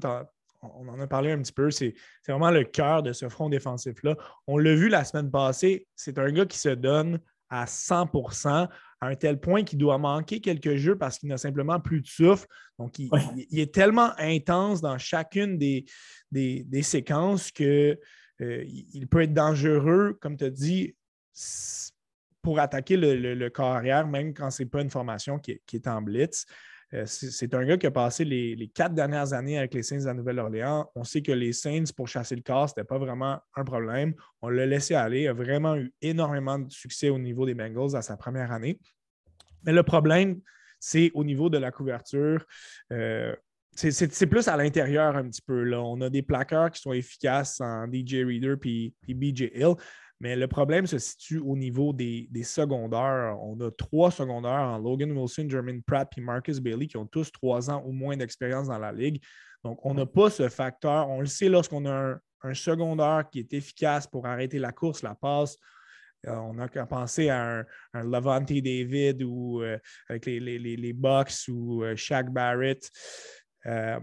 on en a parlé un petit peu, c'est, c'est vraiment le cœur de ce front défensif-là. On l'a vu la semaine passée, c'est un gars qui se donne à cent pour cent à un tel point qu'il doit manquer quelques jeux parce qu'il n'a simplement plus de souffle. Donc, il, ouais. il, il est tellement intense dans chacune des, des, des séquences qu'il euh, peut être dangereux, comme tu as dit, pour attaquer le, le, le corps arrière, même quand ce n'est pas une formation qui, qui est en blitz. Euh, c'est, c'est un gars qui a passé les, les quatre dernières années avec les Saints de la Nouvelle-Orléans. On sait que les Saints, pour chasser le corps, c'était pas vraiment un problème. On l'a laissé aller. Il a vraiment eu énormément de succès au niveau des Bengals à sa première année. Mais le problème, c'est au niveau de la couverture. Euh, c'est, c'est, c'est plus à l'intérieur un petit peu. Là. On a des plaqueurs qui sont efficaces en D J Reader puis B J Hill. Mais le problème se situe au niveau des, des secondaires. On a trois secondaires en Logan Wilson, Jermaine Pratt et Marcus Bailey qui ont tous trois ans ou moins d'expérience dans la Ligue. Donc, on n'a pas ce facteur. On le sait lorsqu'on a un, un secondaire qui est efficace pour arrêter la course, la passe. Euh, on a qu'à penser à un, un Lavonte David ou euh, avec les, les, les, les Bucks ou euh, Shaq Barrett. Euh,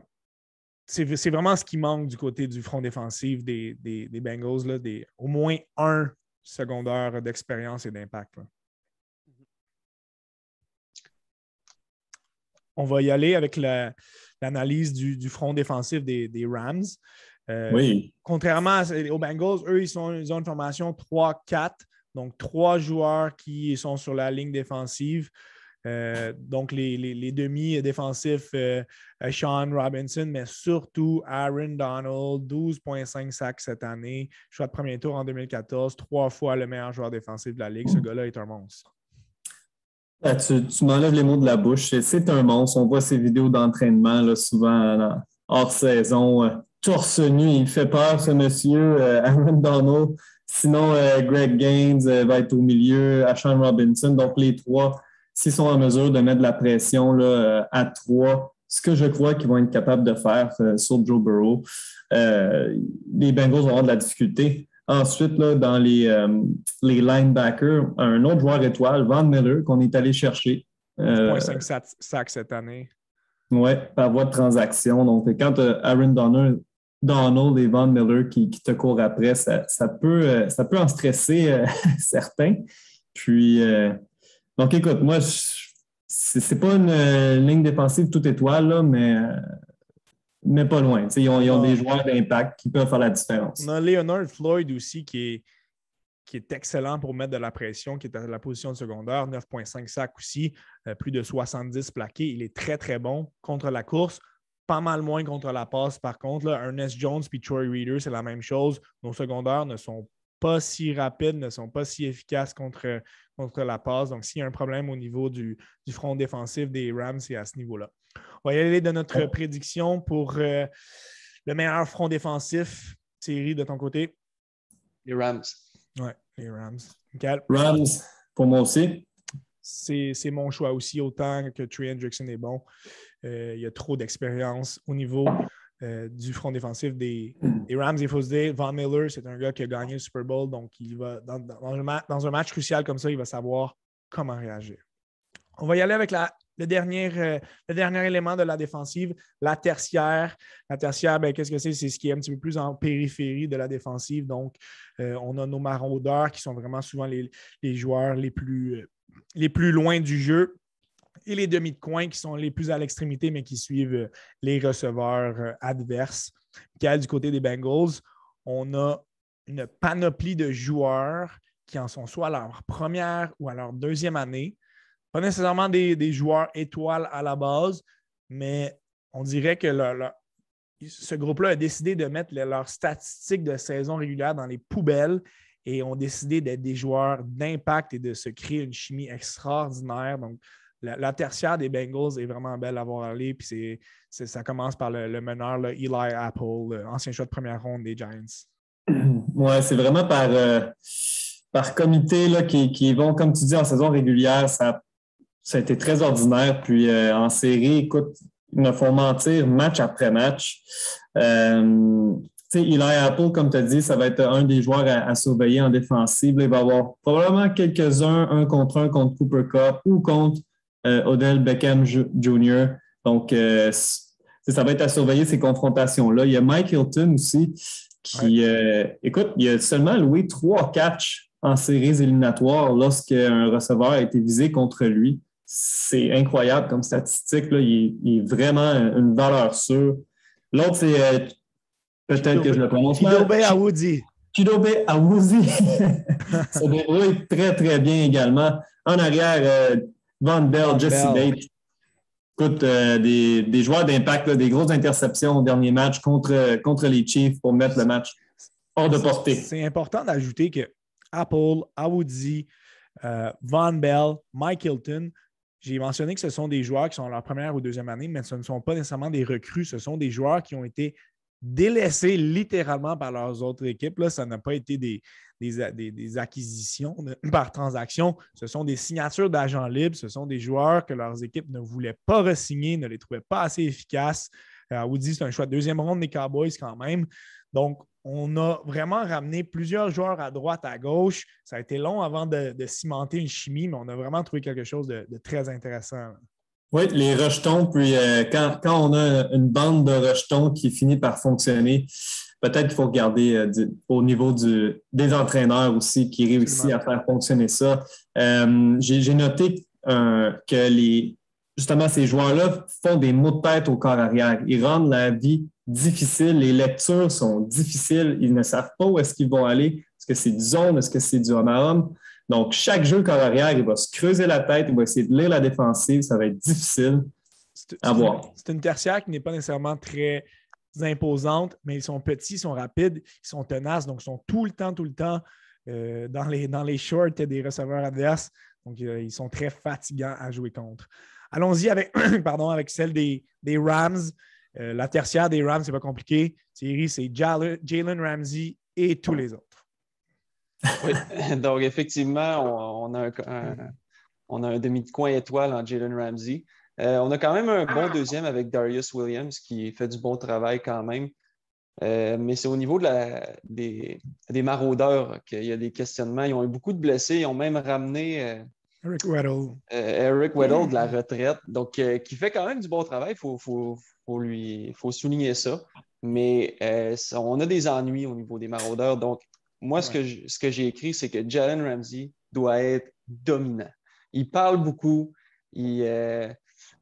C'est, c'est vraiment ce qui manque du côté du front défensif des, des, des Bengals, là, des, au moins un secondaire d'expérience et d'impact. Là. On va y aller avec la, l'analyse du, du front défensif des, des Rams. Euh, oui. Contrairement à, aux Bengals, eux, ils, sont, ils ont une formation trois quatre, donc trois joueurs qui sont sur la ligne défensive. Euh, donc, les, les, les demi-défensifs, euh, Sean Robinson, mais surtout Aaron Donald, douze virgule cinq sacs cette année, choix de premier tour en deux mille quatorze, trois fois le meilleur joueur défensif de la Ligue. Ce gars-là est un monstre. Ah, tu, tu m'enlèves les mots de la bouche. C'est un monstre. On voit ses vidéos d'entraînement là, souvent là, hors saison. Euh, torse nu, il fait peur, ce monsieur, euh, Aaron Donald. Sinon, euh, Greg Gaines euh, va être au milieu, à Sean Robinson. Donc, les trois... s'ils sont en mesure de mettre de la pression là, à trois, ce que je crois qu'ils vont être capables de faire euh, sur Joe Burrow, euh, les Bengals vont avoir de la difficulté. Ensuite, là, dans les, euh, les linebackers, un autre joueur étoile, Von Miller, qu'on est allé chercher. Euh, zéro virgule cinq sacs cette année. Oui, par voie de transaction. Donc, quand euh, Aaron Donald, Donald et Von Miller qui, qui te courent après, ça, ça, peut, euh, ça peut en stresser euh, certains. Puis... Euh, Donc, écoute, moi, je, c'est, c'est pas une euh, ligne défensive toute étoile, là, mais, euh, mais pas loin. Ils ont, ils ont des joueurs d'impact qui peuvent faire la différence. On a Leonard Floyd aussi qui est, qui est excellent pour mettre de la pression, qui est à la position de secondaire, neuf virgule cinq sacs aussi, euh, plus de soixante-dix plaqués. Il est très, très bon contre la course. Pas mal moins contre la passe, par contre. Là, Ernest Jones puis Troy Reader, c'est la même chose. Nos secondaires ne sont pas... pas si rapides, ne sont pas si efficaces contre, contre la passe. Donc, s'il y a un problème au niveau du, du front défensif des Rams, c'est à ce niveau-là. On va y aller de notre ouais. prédiction pour euh, le meilleur front défensif. Thierry, de ton côté? Les Rams. Oui, les Rams. Nickel. Rams, pour moi aussi. C'est, c'est mon choix aussi, autant que Trey Hendrickson est bon. Euh, il y a trop d'expérience au niveau... Euh, du front défensif des, des Rams. Il faut se dire, Von Miller, c'est un gars qui a gagné le Super Bowl, donc il va dans, dans, un, ma- dans un match crucial comme ça, il va savoir comment réagir. On va y aller avec la, le, dernier, euh, le dernier élément de la défensive, la tertiaire. La tertiaire, ben, qu'est-ce que c'est? C'est ce qui est un petit peu plus en périphérie de la défensive. Donc, euh, on a nos maraudeurs qui sont vraiment souvent les, les joueurs les plus, euh, les plus loin du jeu. Et les demi de coin qui sont les plus à l'extrémité, mais qui suivent les receveurs adverses. Car du côté des Bengals, on a une panoplie de joueurs qui en sont soit à leur première ou à leur deuxième année. Pas nécessairement des, des joueurs étoiles à la base, mais on dirait que leur, leur, ce groupe-là a décidé de mettre leurs statistiques de saison régulière dans les poubelles et ont décidé d'être des joueurs d'impact et de se créer une chimie extraordinaire. Donc, la, la tertiaire des Bengals est vraiment belle à voir aller. Puis c'est, c'est, ça commence par le, le meneur, là, Eli Apple, ancien choix de première ronde des Giants. Oui, c'est vraiment par, euh, par comité là, qui, qui vont, comme tu dis, en saison régulière. Ça, ça a été très ordinaire. Puis euh, en série, écoute, ils me font mentir match après match. Euh, tu sais, Eli Apple, comme tu as dit, ça va être un des joueurs à, à surveiller en défensive. Il va y avoir probablement quelques-uns, un contre un contre Cooper Kupp ou contre euh, Odell Beckham Junior Donc, euh, ça va être à surveiller ces confrontations-là. Il y a Mike Hilton aussi qui, ouais. euh, écoute, il a seulement loué trois catchs en séries éliminatoires lorsqu'un receveur a été visé contre lui. C'est incroyable comme statistique. Là. Il, il est vraiment une valeur sûre. L'autre, c'est euh, peut-être Chidobe, que je le prononce mal. Chidobe Awuzie. Chidobe Awuzie. Ça débrouille très, très bien également. En arrière, euh, Von Bell, Jesse Bates. Écoute, euh, des, des joueurs d'impact, là, des grosses interceptions au dernier match contre, contre les Chiefs pour mettre le match hors de portée. C'est, c'est important d'ajouter que Apple, Awuzie, euh, Von Bell, Mike Hilton, j'ai mentionné que ce sont des joueurs qui sont en leur première ou deuxième année, mais ce ne sont pas nécessairement des recrues. Ce sont des joueurs qui ont été délaissés littéralement par leurs autres équipes. Là, ça n'a pas été des, des, des, des acquisitions de, par transaction. Ce sont des signatures d'agents libres. Ce sont des joueurs que leurs équipes ne voulaient pas re-signer, ne les trouvaient pas assez efficaces. Euh, Woody, c'est un choix de deuxième ronde des Cowboys quand même. Donc, on a vraiment ramené plusieurs joueurs à droite, à gauche. Ça a été long avant de, de cimenter une chimie, mais on a vraiment trouvé quelque chose de, de très intéressant. Oui, les rejetons, puis euh, quand, quand on a une bande de rejetons qui finit par fonctionner, peut-être qu'il faut regarder euh, du, au niveau du, des entraîneurs aussi qui réussissent à faire fonctionner ça. Euh, j'ai, j'ai noté euh, que les, justement ces joueurs-là font des maux de tête au corps arrière. Ils rendent la vie difficile, les lectures sont difficiles, ils ne savent pas où est-ce qu'ils vont aller, est-ce que c'est du zone, est-ce que c'est du homme à homme. Donc, chaque jeu corps arrière, il va se creuser la tête, il va essayer de lire la défensive, ça va être difficile c'est, à c'est voir. Une, c'est une tertiaire qui n'est pas nécessairement très imposante, mais ils sont petits, ils sont rapides, ils sont tenaces, donc ils sont tout le temps, tout le temps euh, dans, les, dans les shorts des receveurs adverses, donc euh, ils sont très fatigants à jouer contre. Allons-y avec, pardon, avec celle des, des Rams. Euh, la tertiaire des Rams, c'est pas compliqué. Thierry, c'est Jalen Ramsey et tous les autres. Oui, donc effectivement, on, on, a, un, un, on a un demi de coin étoile en Jalen Ramsey. Euh, on a quand même un bon deuxième avec Darius Williams qui fait du bon travail quand même. Euh, mais c'est au niveau de la, des, des maraudeurs qu'il y a des questionnements. Ils ont eu beaucoup de blessés. Ils ont même ramené... Euh, Eric Weddle. Euh, Eric Weddle de la retraite, donc euh, qui fait quand même du bon travail, il faut, faut, faut, lui, faut souligner ça. Mais euh, ça, on a des ennuis au niveau des maraudeurs. Donc, moi, ouais. ce, que je, ce que j'ai écrit, c'est que Jalen Ramsey doit être dominant. Il parle beaucoup, il, euh,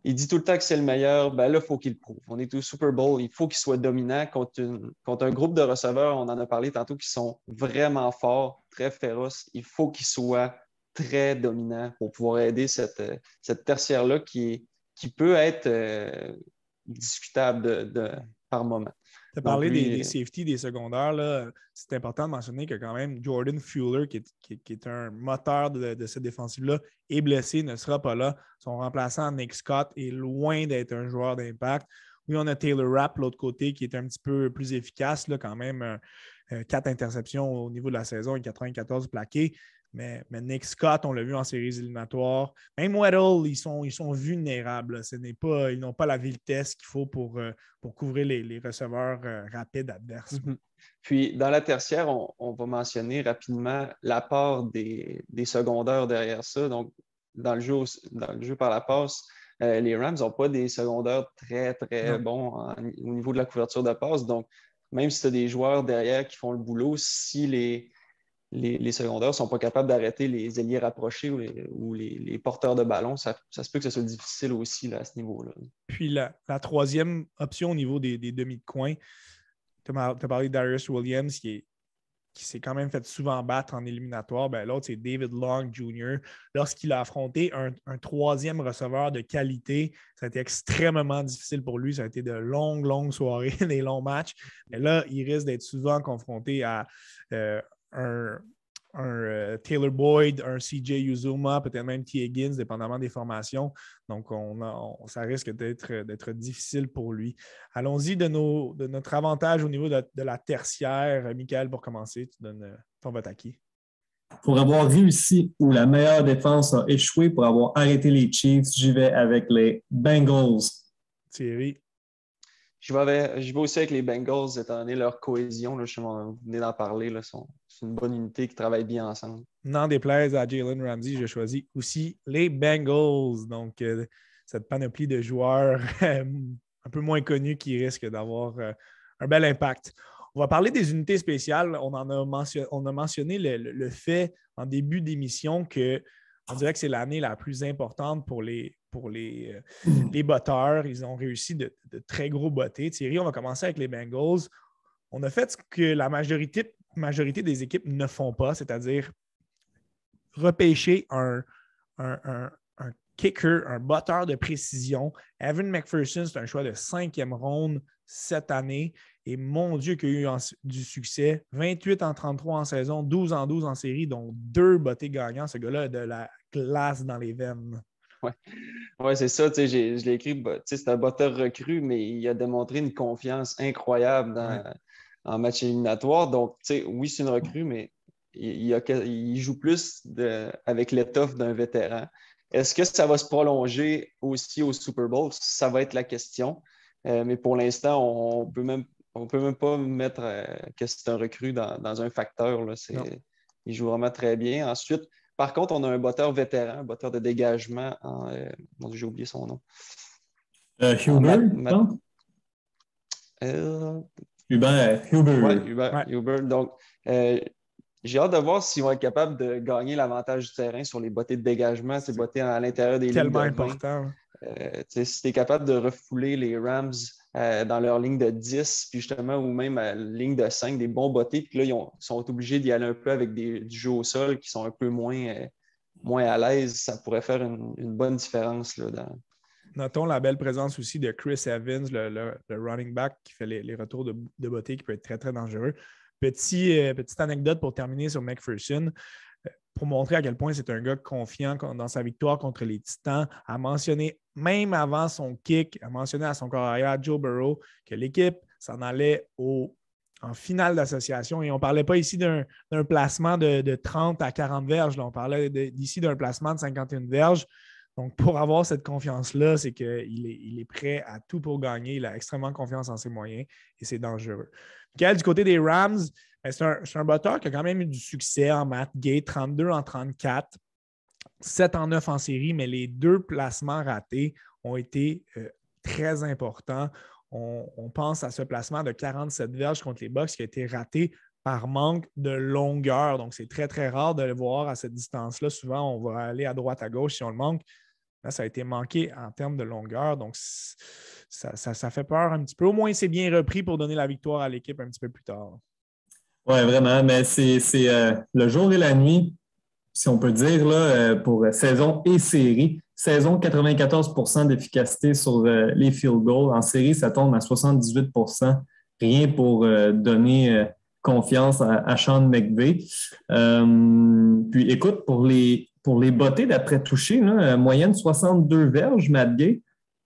il dit tout le temps que c'est le meilleur. Ben là, il faut qu'il le prouve. On est au Super Bowl, il faut qu'il soit dominant contre, une, contre un groupe de receveurs, on en a parlé tantôt, qui sont vraiment forts, très féroces. Il faut qu'il soit très dominant pour pouvoir aider cette, cette tertiaire-là qui, qui peut être euh, discutable de, de, par moment. Tu as parlé lui, des, des safeties, des secondaires. Là. C'est important de mentionner que quand même Jordan Fuller, qui est, qui, qui est un moteur de, de cette défensive-là, est blessé, ne sera pas là. Son remplaçant, Nick Scott, est loin d'être un joueur d'impact. Oui, on a Taylor Rapp, l'autre côté, qui est un petit peu plus efficace, là, quand même. Euh, quatre interceptions au niveau de la saison et quatre-vingt-quatorze plaqués. Mais, mais Nick Scott, on l'a vu en séries éliminatoires. Même Weddle, ils sont, ils sont vulnérables. Là. Ce n'est pas, ils n'ont pas la vitesse qu'il faut pour, pour couvrir les, les receveurs euh, rapides adverses. Puis, dans la tertiaire, on, on va mentionner rapidement l'apport des, des secondaires derrière ça. Donc, dans le jeu, dans le jeu par la passe, euh, les Rams n'ont pas des secondaires très, très bons en, au niveau de la couverture de passe. Donc, même si tu as des joueurs derrière qui font le boulot, si les... Les, les secondaires ne sont pas capables d'arrêter les ailiers rapprochés ou les, ou les, les porteurs de ballon. Ça, ça se peut que ce soit difficile aussi là, à ce niveau-là. Puis la, la troisième option au niveau des, des demi de coin, tu as parlé de Darius Williams qui est qui s'est quand même fait souvent battre en éliminatoire, ben l'autre, c'est David Long junior Lorsqu'il a affronté un, un troisième receveur de qualité, ça a été extrêmement difficile pour lui. Ça a été de longues, longues soirées, des longs matchs. Mais là, il risque d'être souvent confronté à euh, un, un euh, Tyler Boyd, un C J. Uzomah, peut-être même Tee Higgins, dépendamment des formations. Donc, on a, on, ça risque d'être, d'être difficile pour lui. Allons-y de, nos, de notre avantage au niveau de, de la tertiaire. Michaël, pour commencer, tu donnes ton vote à qui? Pour avoir réussi où la meilleure défense a échoué, pour avoir arrêté les Chiefs, j'y vais avec les Bengals. Thierry? Je vais, avec, je vais aussi avec les Bengals, étant donné leur cohésion. Là, je venais d'en parler. Là, sont, c'est une bonne unité qui travaille bien ensemble. N'en déplaise à Jalen Ramsey, je choisis aussi les Bengals. Donc, euh, cette panoplie de joueurs euh, un peu moins connus qui risquent d'avoir euh, un bel impact. On va parler des unités spéciales. On en a, mention, on a mentionné le, le, le fait en début d'émission que on dirait que c'est l'année la plus importante pour les, pour les, euh, les botteurs. Ils ont réussi de, de très gros bottés. Thierry, on va commencer avec les Bengals. On a fait ce que la majorité, majorité des équipes ne font pas, c'est-à-dire repêcher un, un, un, un kicker, un botteur de précision. Evan McPherson, c'est un choix de cinquième ronde cette année. Et mon Dieu qu'il y a eu du succès. vingt-huit en trente-trois en saison, douze en douze en série, dont deux bottés gagnants. Ce gars-là a de la glace dans les veines. Oui, ouais, c'est ça. J'ai, je l'ai écrit, c'est un botteur recru, mais il a démontré une confiance incroyable dans, ouais. en match éliminatoire. Donc, oui, c'est une recrue, mais il, il, a, il joue plus de, avec l'étoffe d'un vétéran. Est-ce que ça va se prolonger aussi au Super Bowl? Ça va être la question. Euh, mais pour l'instant, on peut même On ne peut même pas mettre euh, que c'est un recrue dans, dans un facteur. Là. C'est, il joue vraiment très bien. Ensuite, par contre, on a un botteur vétéran, un botteur de dégagement. En, euh, bon, j'ai oublié son nom. Euh, Huber, mat- euh... Huber. Huber. Ouais, Huber, ouais. Huber. Donc, euh, j'ai hâte de voir s'ils vont être capables de gagner l'avantage du terrain sur les bottées de dégagement, ces bottées à l'intérieur des lignes. Tellement important. Euh, si tu es capable de refouler les Rams euh, dans leur ligne de dix, puis justement, ou même à ligne de cinq, des bons bottés, puis là, ils ont, sont obligés d'y aller un peu avec des, du jeu au sol qui sont un peu moins, euh, moins à l'aise, ça pourrait faire une, une bonne différence. Là, dans... Notons la belle présence aussi de Chris Evans, le, le, le running back qui fait les, les retours de, de bottés qui peut être très, très dangereux. Petit, euh, petite anecdote pour terminer sur McPherson. Pour montrer à quel point c'est un gars confiant dans sa victoire contre les Titans, a mentionné, même avant son kick, a mentionné à son corps arrière, Joe Burrow, que l'équipe s'en allait au, en finale d'association. Et on ne parlait pas ici d'un, d'un placement de, de trente à quarante verges. Là, on parlait de, d'ici d'un placement de cinquante et une verges. Donc, pour avoir cette confiance-là, c'est qu'il est, il est prêt à tout pour gagner. Il a extrêmement confiance en ses moyens et c'est dangereux. Michaël, du côté des Rams, c'est un, c'est un botteur qui a quand même eu du succès en Matt Gay, trente-deux en trente-quatre, sept en neuf en série, mais les deux placements ratés ont été euh, très importants. On, on pense à ce placement de quarante-sept verges contre les Bucks qui a été raté par manque de longueur. Donc, c'est très, très rare de le voir à cette distance-là. Souvent, on va aller à droite, à gauche si on le manque. Là, ça a été manqué en termes de longueur. Donc, ça, ça, ça fait peur un petit peu. Au moins, c'est bien repris pour donner la victoire à l'équipe un petit peu plus tard. Oui, vraiment. Mais c'est, c'est euh, le jour et la nuit, si on peut dire, là, pour saison et série. Saison, quatre-vingt-quatorze pour cent d'efficacité sur euh, les field goals. En série, ça tombe à soixante-dix-huit pour cent. Rien pour euh, donner... Euh, confiance à, à Sean McVay. Euh, puis écoute, pour les, pour les bottées d'après-toucher, là, moyenne soixante-deux verges, Matt Gay.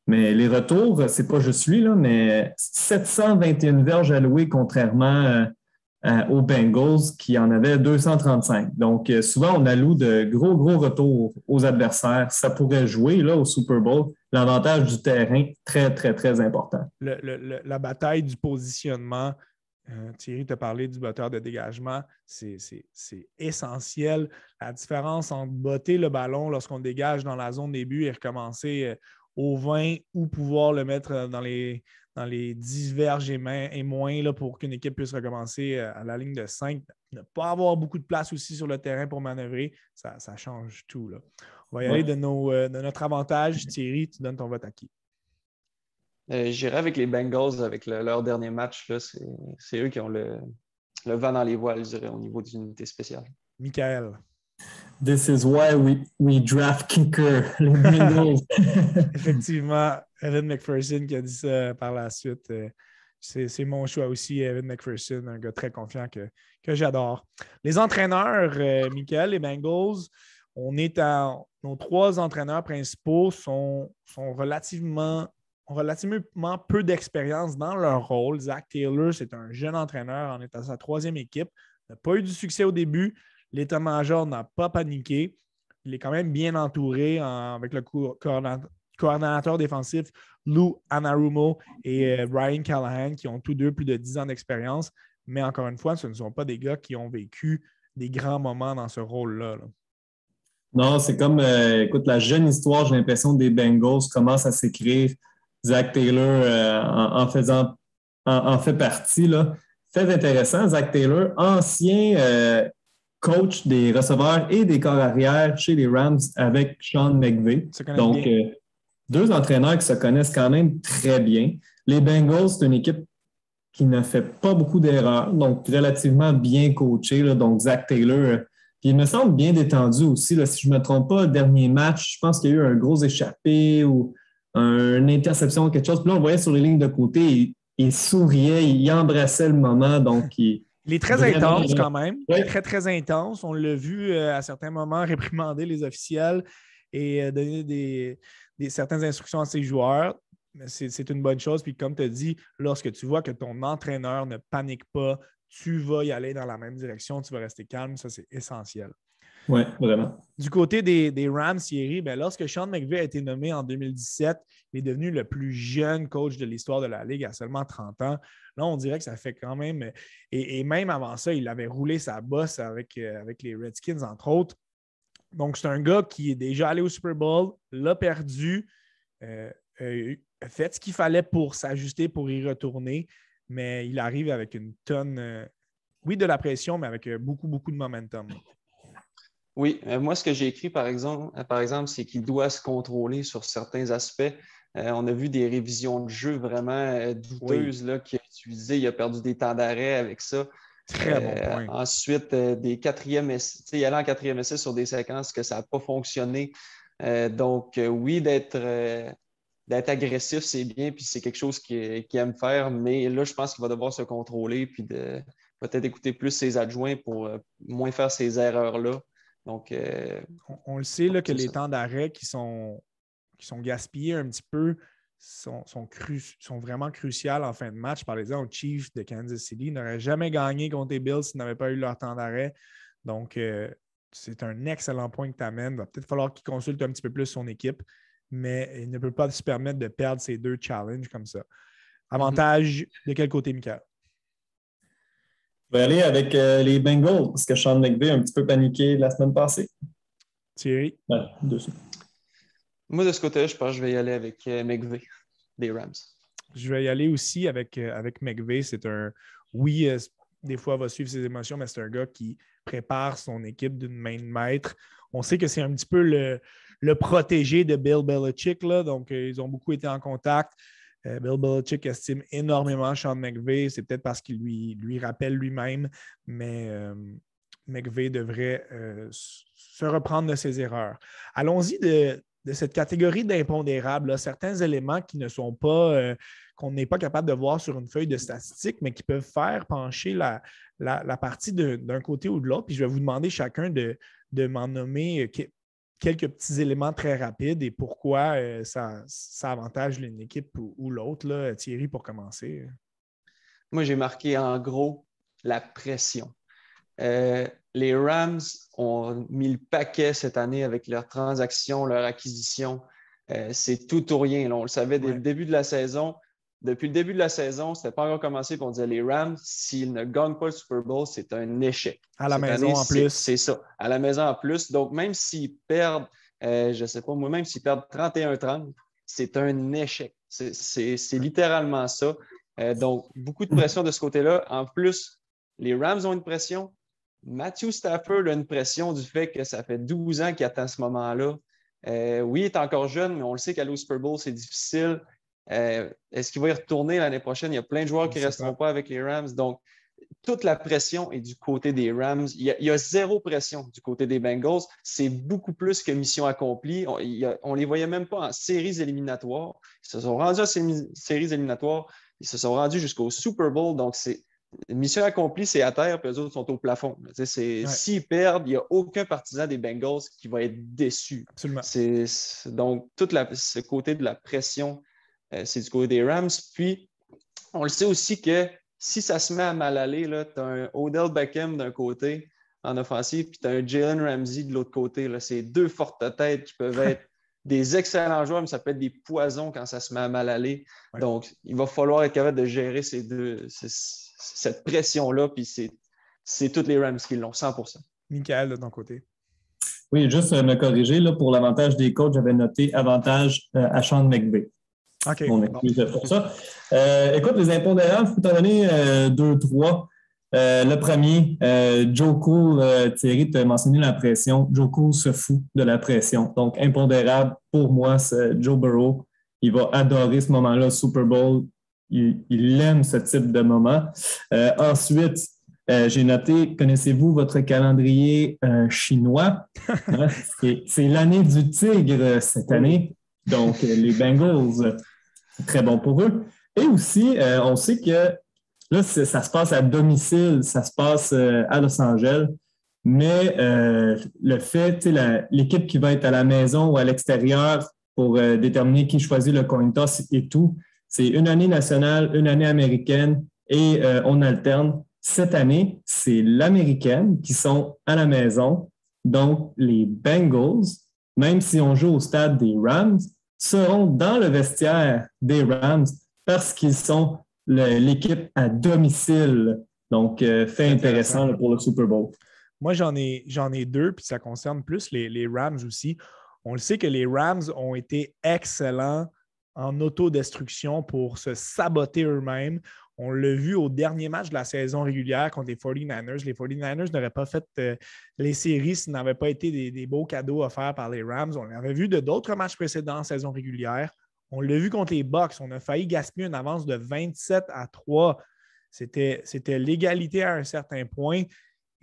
Mais les retours, c'est pas juste lui, là, mais sept cent vingt et une verges allouées, contrairement euh, à, aux Bengals qui en avaient deux cent trente-cinq. Donc euh, souvent, on alloue de gros, gros retours aux adversaires. Ça pourrait jouer là, au Super Bowl. L'avantage du terrain, très, très, très important. Le, le, le, la bataille du positionnement. Euh, Thierry t'a parlé du botteur de dégagement. C'est, c'est, c'est essentiel. La différence entre botter le ballon lorsqu'on le dégage dans la zone des buts et recommencer euh, au vingt ou pouvoir le mettre dans les, dans les dix verges et, main, et moins là, pour qu'une équipe puisse recommencer euh, à la ligne de cinq. Ne pas avoir beaucoup de place aussi sur le terrain pour manœuvrer, ça, ça change tout. Là. On va y ouais. aller de, nos, euh, de notre avantage. Thierry, tu donnes ton vote à qui? Euh, j'irai avec les Bengals avec le, leur dernier match. Là, c'est, c'est eux qui ont le, le vent dans les voiles, je dirais, au niveau d'une unité spéciale. Michaël. This is why we, we draft kicker. Effectivement, Evan McPherson qui a dit ça par la suite. C'est, c'est mon choix aussi, Evan McPherson, un gars très confiant que, que j'adore. Les entraîneurs, euh, Michaël, les Bengals, on est à, nos trois entraîneurs principaux sont, sont relativement, ont relativement peu d'expérience dans leur rôle. Zach Taylor, c'est un jeune entraîneur, en est à sa troisième équipe, n'a pas eu du succès au début. L'état-major n'a pas paniqué. Il est quand même bien entouré en, avec le co- coordonnateur défensif Lou Anarumo et Brian Callahan, qui ont tous deux plus de dix ans d'expérience. Mais encore une fois, ce ne sont pas des gars qui ont vécu des grands moments dans ce rôle-là. Là. Non, c'est comme, euh, écoute, la jeune histoire, j'ai l'impression, des Bengals commence à s'écrire. Zach Taylor euh, en, en, faisant, en, en fait partie. Là. Très intéressant, Zach Taylor, ancien... Euh, coach des receveurs et des corps arrière chez les Rams avec Sean McVay. Donc, euh, deux entraîneurs qui se connaissent quand même très bien. Les Bengals, c'est une équipe qui ne fait pas beaucoup d'erreurs, donc relativement bien coachée. Là. Donc, Zach Taylor, euh, il me semble bien détendu aussi. Là, si je ne me trompe pas, le dernier match, je pense qu'il y a eu un gros échappé ou un, une interception ou quelque chose. Puis là, on voyait sur les lignes de côté, il, il souriait, il embrassait le moment, donc il... Il est très intense quand même, ouais. très, très intense. On l'a vu euh, à certains moments réprimander les officiels et euh, donner des, des, certaines instructions à ses joueurs. Mais c'est, c'est une bonne chose. Puis comme tu as dit, lorsque tu vois que ton entraîneur ne panique pas, tu vas y aller dans la même direction, tu vas rester calme. Ça, c'est essentiel. Oui, vraiment. Du côté des, des Rams, Thierry, bien, lorsque Sean McVay a été nommé en deux mille dix-sept, il est devenu le plus jeune coach de l'histoire de la Ligue à seulement trente ans. Là, on dirait que ça fait quand même... Et, et même avant ça, il avait roulé sa bosse avec, euh, avec les Redskins, entre autres. Donc, c'est un gars qui est déjà allé au Super Bowl, l'a perdu, euh, euh, a fait ce qu'il fallait pour s'ajuster, pour y retourner, mais il arrive avec une tonne, euh, oui, de la pression, mais avec euh, beaucoup, beaucoup de momentum. Oui, euh, moi, ce que j'ai écrit, par exemple, euh, par exemple, c'est qu'il doit se contrôler sur certains aspects. Euh, on a vu des révisions de jeu vraiment euh, douteuses, oui, là, qu'il a utilisées. Il a perdu des temps d'arrêt avec ça. Très euh, bon point. Ensuite, euh, des quatrièmes essais. Il allait en quatrième essai sur des séquences que ça n'a pas fonctionné. Euh, donc, euh, oui, d'être, euh, d'être agressif, c'est bien, puis c'est quelque chose qu'il, qu'il aime faire. Mais là, je pense qu'il va devoir se contrôler, puis de, peut-être écouter plus ses adjoints pour euh, moins faire ces erreurs-là. Donc, euh, on, on le sait là, que les ça. temps d'arrêt qui sont, qui sont gaspillés un petit peu sont, sont, cru, sont vraiment cruciales en fin de match. Par exemple, aux Chiefs de Kansas City, ils n'auraient jamais gagné contre les Bills s'ils n'avaient pas eu leur temps d'arrêt. Donc, euh, c'est un excellent point que tu amènes. Il va peut-être falloir qu'il consulte un petit peu plus son équipe, mais il ne peut pas se permettre de perdre ces deux challenges comme ça. Avantage mm-hmm. de quel côté, Michaël? Je vais aller avec euh, les Bengals, parce que Sean McVay a un petit peu paniqué la semaine passée. Thierry? Ouais, dessus. Moi, de ce côté-là, je pense que je vais y aller avec euh, McVay, des Rams. Je vais y aller aussi avec, euh, avec McVay. C'est un... Oui, euh, des fois, il va suivre ses émotions, mais c'est un gars qui prépare son équipe d'une main de maître. On sait que c'est un petit peu le, le protégé de Bill Belichick, là, donc euh, ils ont beaucoup été en contact. Bill Belichick estime énormément Sean McVay. C'est peut-être parce qu'il lui, lui rappelle lui-même, mais euh, McVay devrait euh, se reprendre de ses erreurs. Allons-y de, de cette catégorie d'impondérables, là. Certains éléments qui ne sont pas, euh, qu'on n'est pas capable de voir sur une feuille de statistique, mais qui peuvent faire pencher la, la, la partie de, d'un côté ou de l'autre. Puis je vais vous demander chacun de, de m'en nommer euh, quelques petits éléments très rapides et pourquoi euh, ça, ça avantage l'une équipe ou, ou l'autre. Là. Thierry, pour commencer. Moi, j'ai marqué en gros la pression. Euh, les Rams ont mis le paquet cette année avec leurs transactions, leurs acquisitions. Euh, c'est tout ou rien. Là. On le savait dès ouais. le début de la saison. Depuis le début de la saison, c'était pas encore commencé et on disait les Rams, s'ils ne gagnent pas le Super Bowl, c'est un échec. À la Cette maison année, en plus. C'est, c'est ça, à la maison en plus. Donc, même s'ils perdent, euh, je ne sais pas, moi, même s'ils perdent trente et un trente, c'est un échec. C'est, c'est, c'est littéralement ça. Euh, donc, beaucoup de pression de ce côté-là. En plus, les Rams ont une pression. Matthew Stafford a une pression du fait que ça fait douze ans qu'il attend ce moment-là. Euh, oui, il est encore jeune, mais on le sait qu'aller au Super Bowl, c'est difficile. Euh, est-ce qu'il va y retourner l'année prochaine? Il y a plein de joueurs qui ne resteront pas. pas avec les Rams. Donc, toute la pression est du côté des Rams. Il y a, il y a zéro pression du côté des Bengals. C'est beaucoup plus que mission accomplie. On ne les voyait même pas en séries éliminatoires. Ils se sont rendus en séries éliminatoires. Ils se sont rendus jusqu'au Super Bowl. Donc, c'est mission accomplie, c'est à terre, puis eux autres sont au plafond. C'est, ouais. S'ils perdent, il n'y a aucun partisan des Bengals qui va être déçu. Absolument. C'est, c'est, donc, tout la, ce côté de la pression, euh, c'est du côté des Rams. Puis, on le sait aussi que si ça se met à mal aller, tu as un Odell Beckham d'un côté en offensive, puis tu as un Jalen Ramsey de l'autre côté. Là. C'est deux fortes têtes qui peuvent être des excellents joueurs, mais ça peut être des poisons quand ça se met à mal aller. Ouais. Donc, il va falloir être capable de gérer ces deux, ces, cette pression-là, puis c'est, c'est toutes les Rams qui l'ont, cent pour cent. Michaël, de ton côté. Oui, juste me corriger, là, pour l'avantage des coachs, j'avais noté avantage euh, à Sean McVay. OK. Mon excuse bon. Pour ça. Euh, écoute, les impondérables, je peux t'en donner euh, deux, trois. Euh, le premier, euh, Joe Cool, euh, Thierry, tu as mentionné la pression. Joe Cool se fout de la pression. Donc, impondérable, pour moi, c'est Joe Burrow. Il va adorer ce moment-là, Super Bowl. Il, il aime ce type de moment. Euh, ensuite, euh, j'ai noté, connaissez-vous votre calendrier euh, chinois? Hein? C'est, c'est l'année du tigre cette année. Donc, les Bengals, c'est très bon pour eux. Et aussi, euh, on sait que là, ça se passe à domicile, ça se passe euh, à Los Angeles, mais euh, le fait, la, l'équipe qui va être à la maison ou à l'extérieur pour euh, déterminer qui choisit le coin toss et tout, c'est une année nationale, une année américaine et euh, on alterne. Cette année, c'est l'américaine qui sont à la maison, donc les Bengals, même si on joue au stade des Rams, seront dans le vestiaire des Rams parce qu'ils sont le, l'équipe à domicile. Donc, euh, fait intéressant, intéressant pour le Super Bowl. Moi, j'en ai, j'en ai deux, puis ça concerne plus les, les Rams aussi. On le sait que les Rams ont été excellents en autodestruction pour se saboter eux-mêmes. On l'a vu au dernier match de la saison régulière contre les forty-niners. Les forty-niners n'auraient pas fait euh, les séries s'ils n'avaient pas été des, des beaux cadeaux offerts par les Rams. On l'avait vu de d'autres matchs précédents en saison régulière. On l'a vu contre les Bucks. On a failli gaspiller une avance de vingt-sept à trois. C'était, c'était l'égalité à un certain point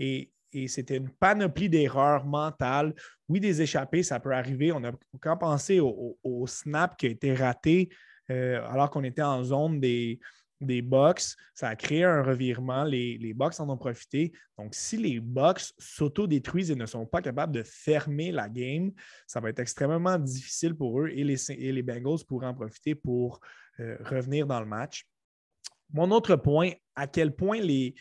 et, et c'était une panoplie d'erreurs mentales. Oui, des échappées, ça peut arriver. On a quand pensé au, au, au snap qui a été raté euh, alors qu'on était en zone des, des Bucks. Ça a créé un revirement. Les, les Bucks en ont profité. Donc, si les Bucks s'autodétruisent et ne sont pas capables de fermer la game, ça va être extrêmement difficile pour eux et les, et les Bengals pourraient en profiter pour euh, revenir dans le match. Mon autre point, à quel point les...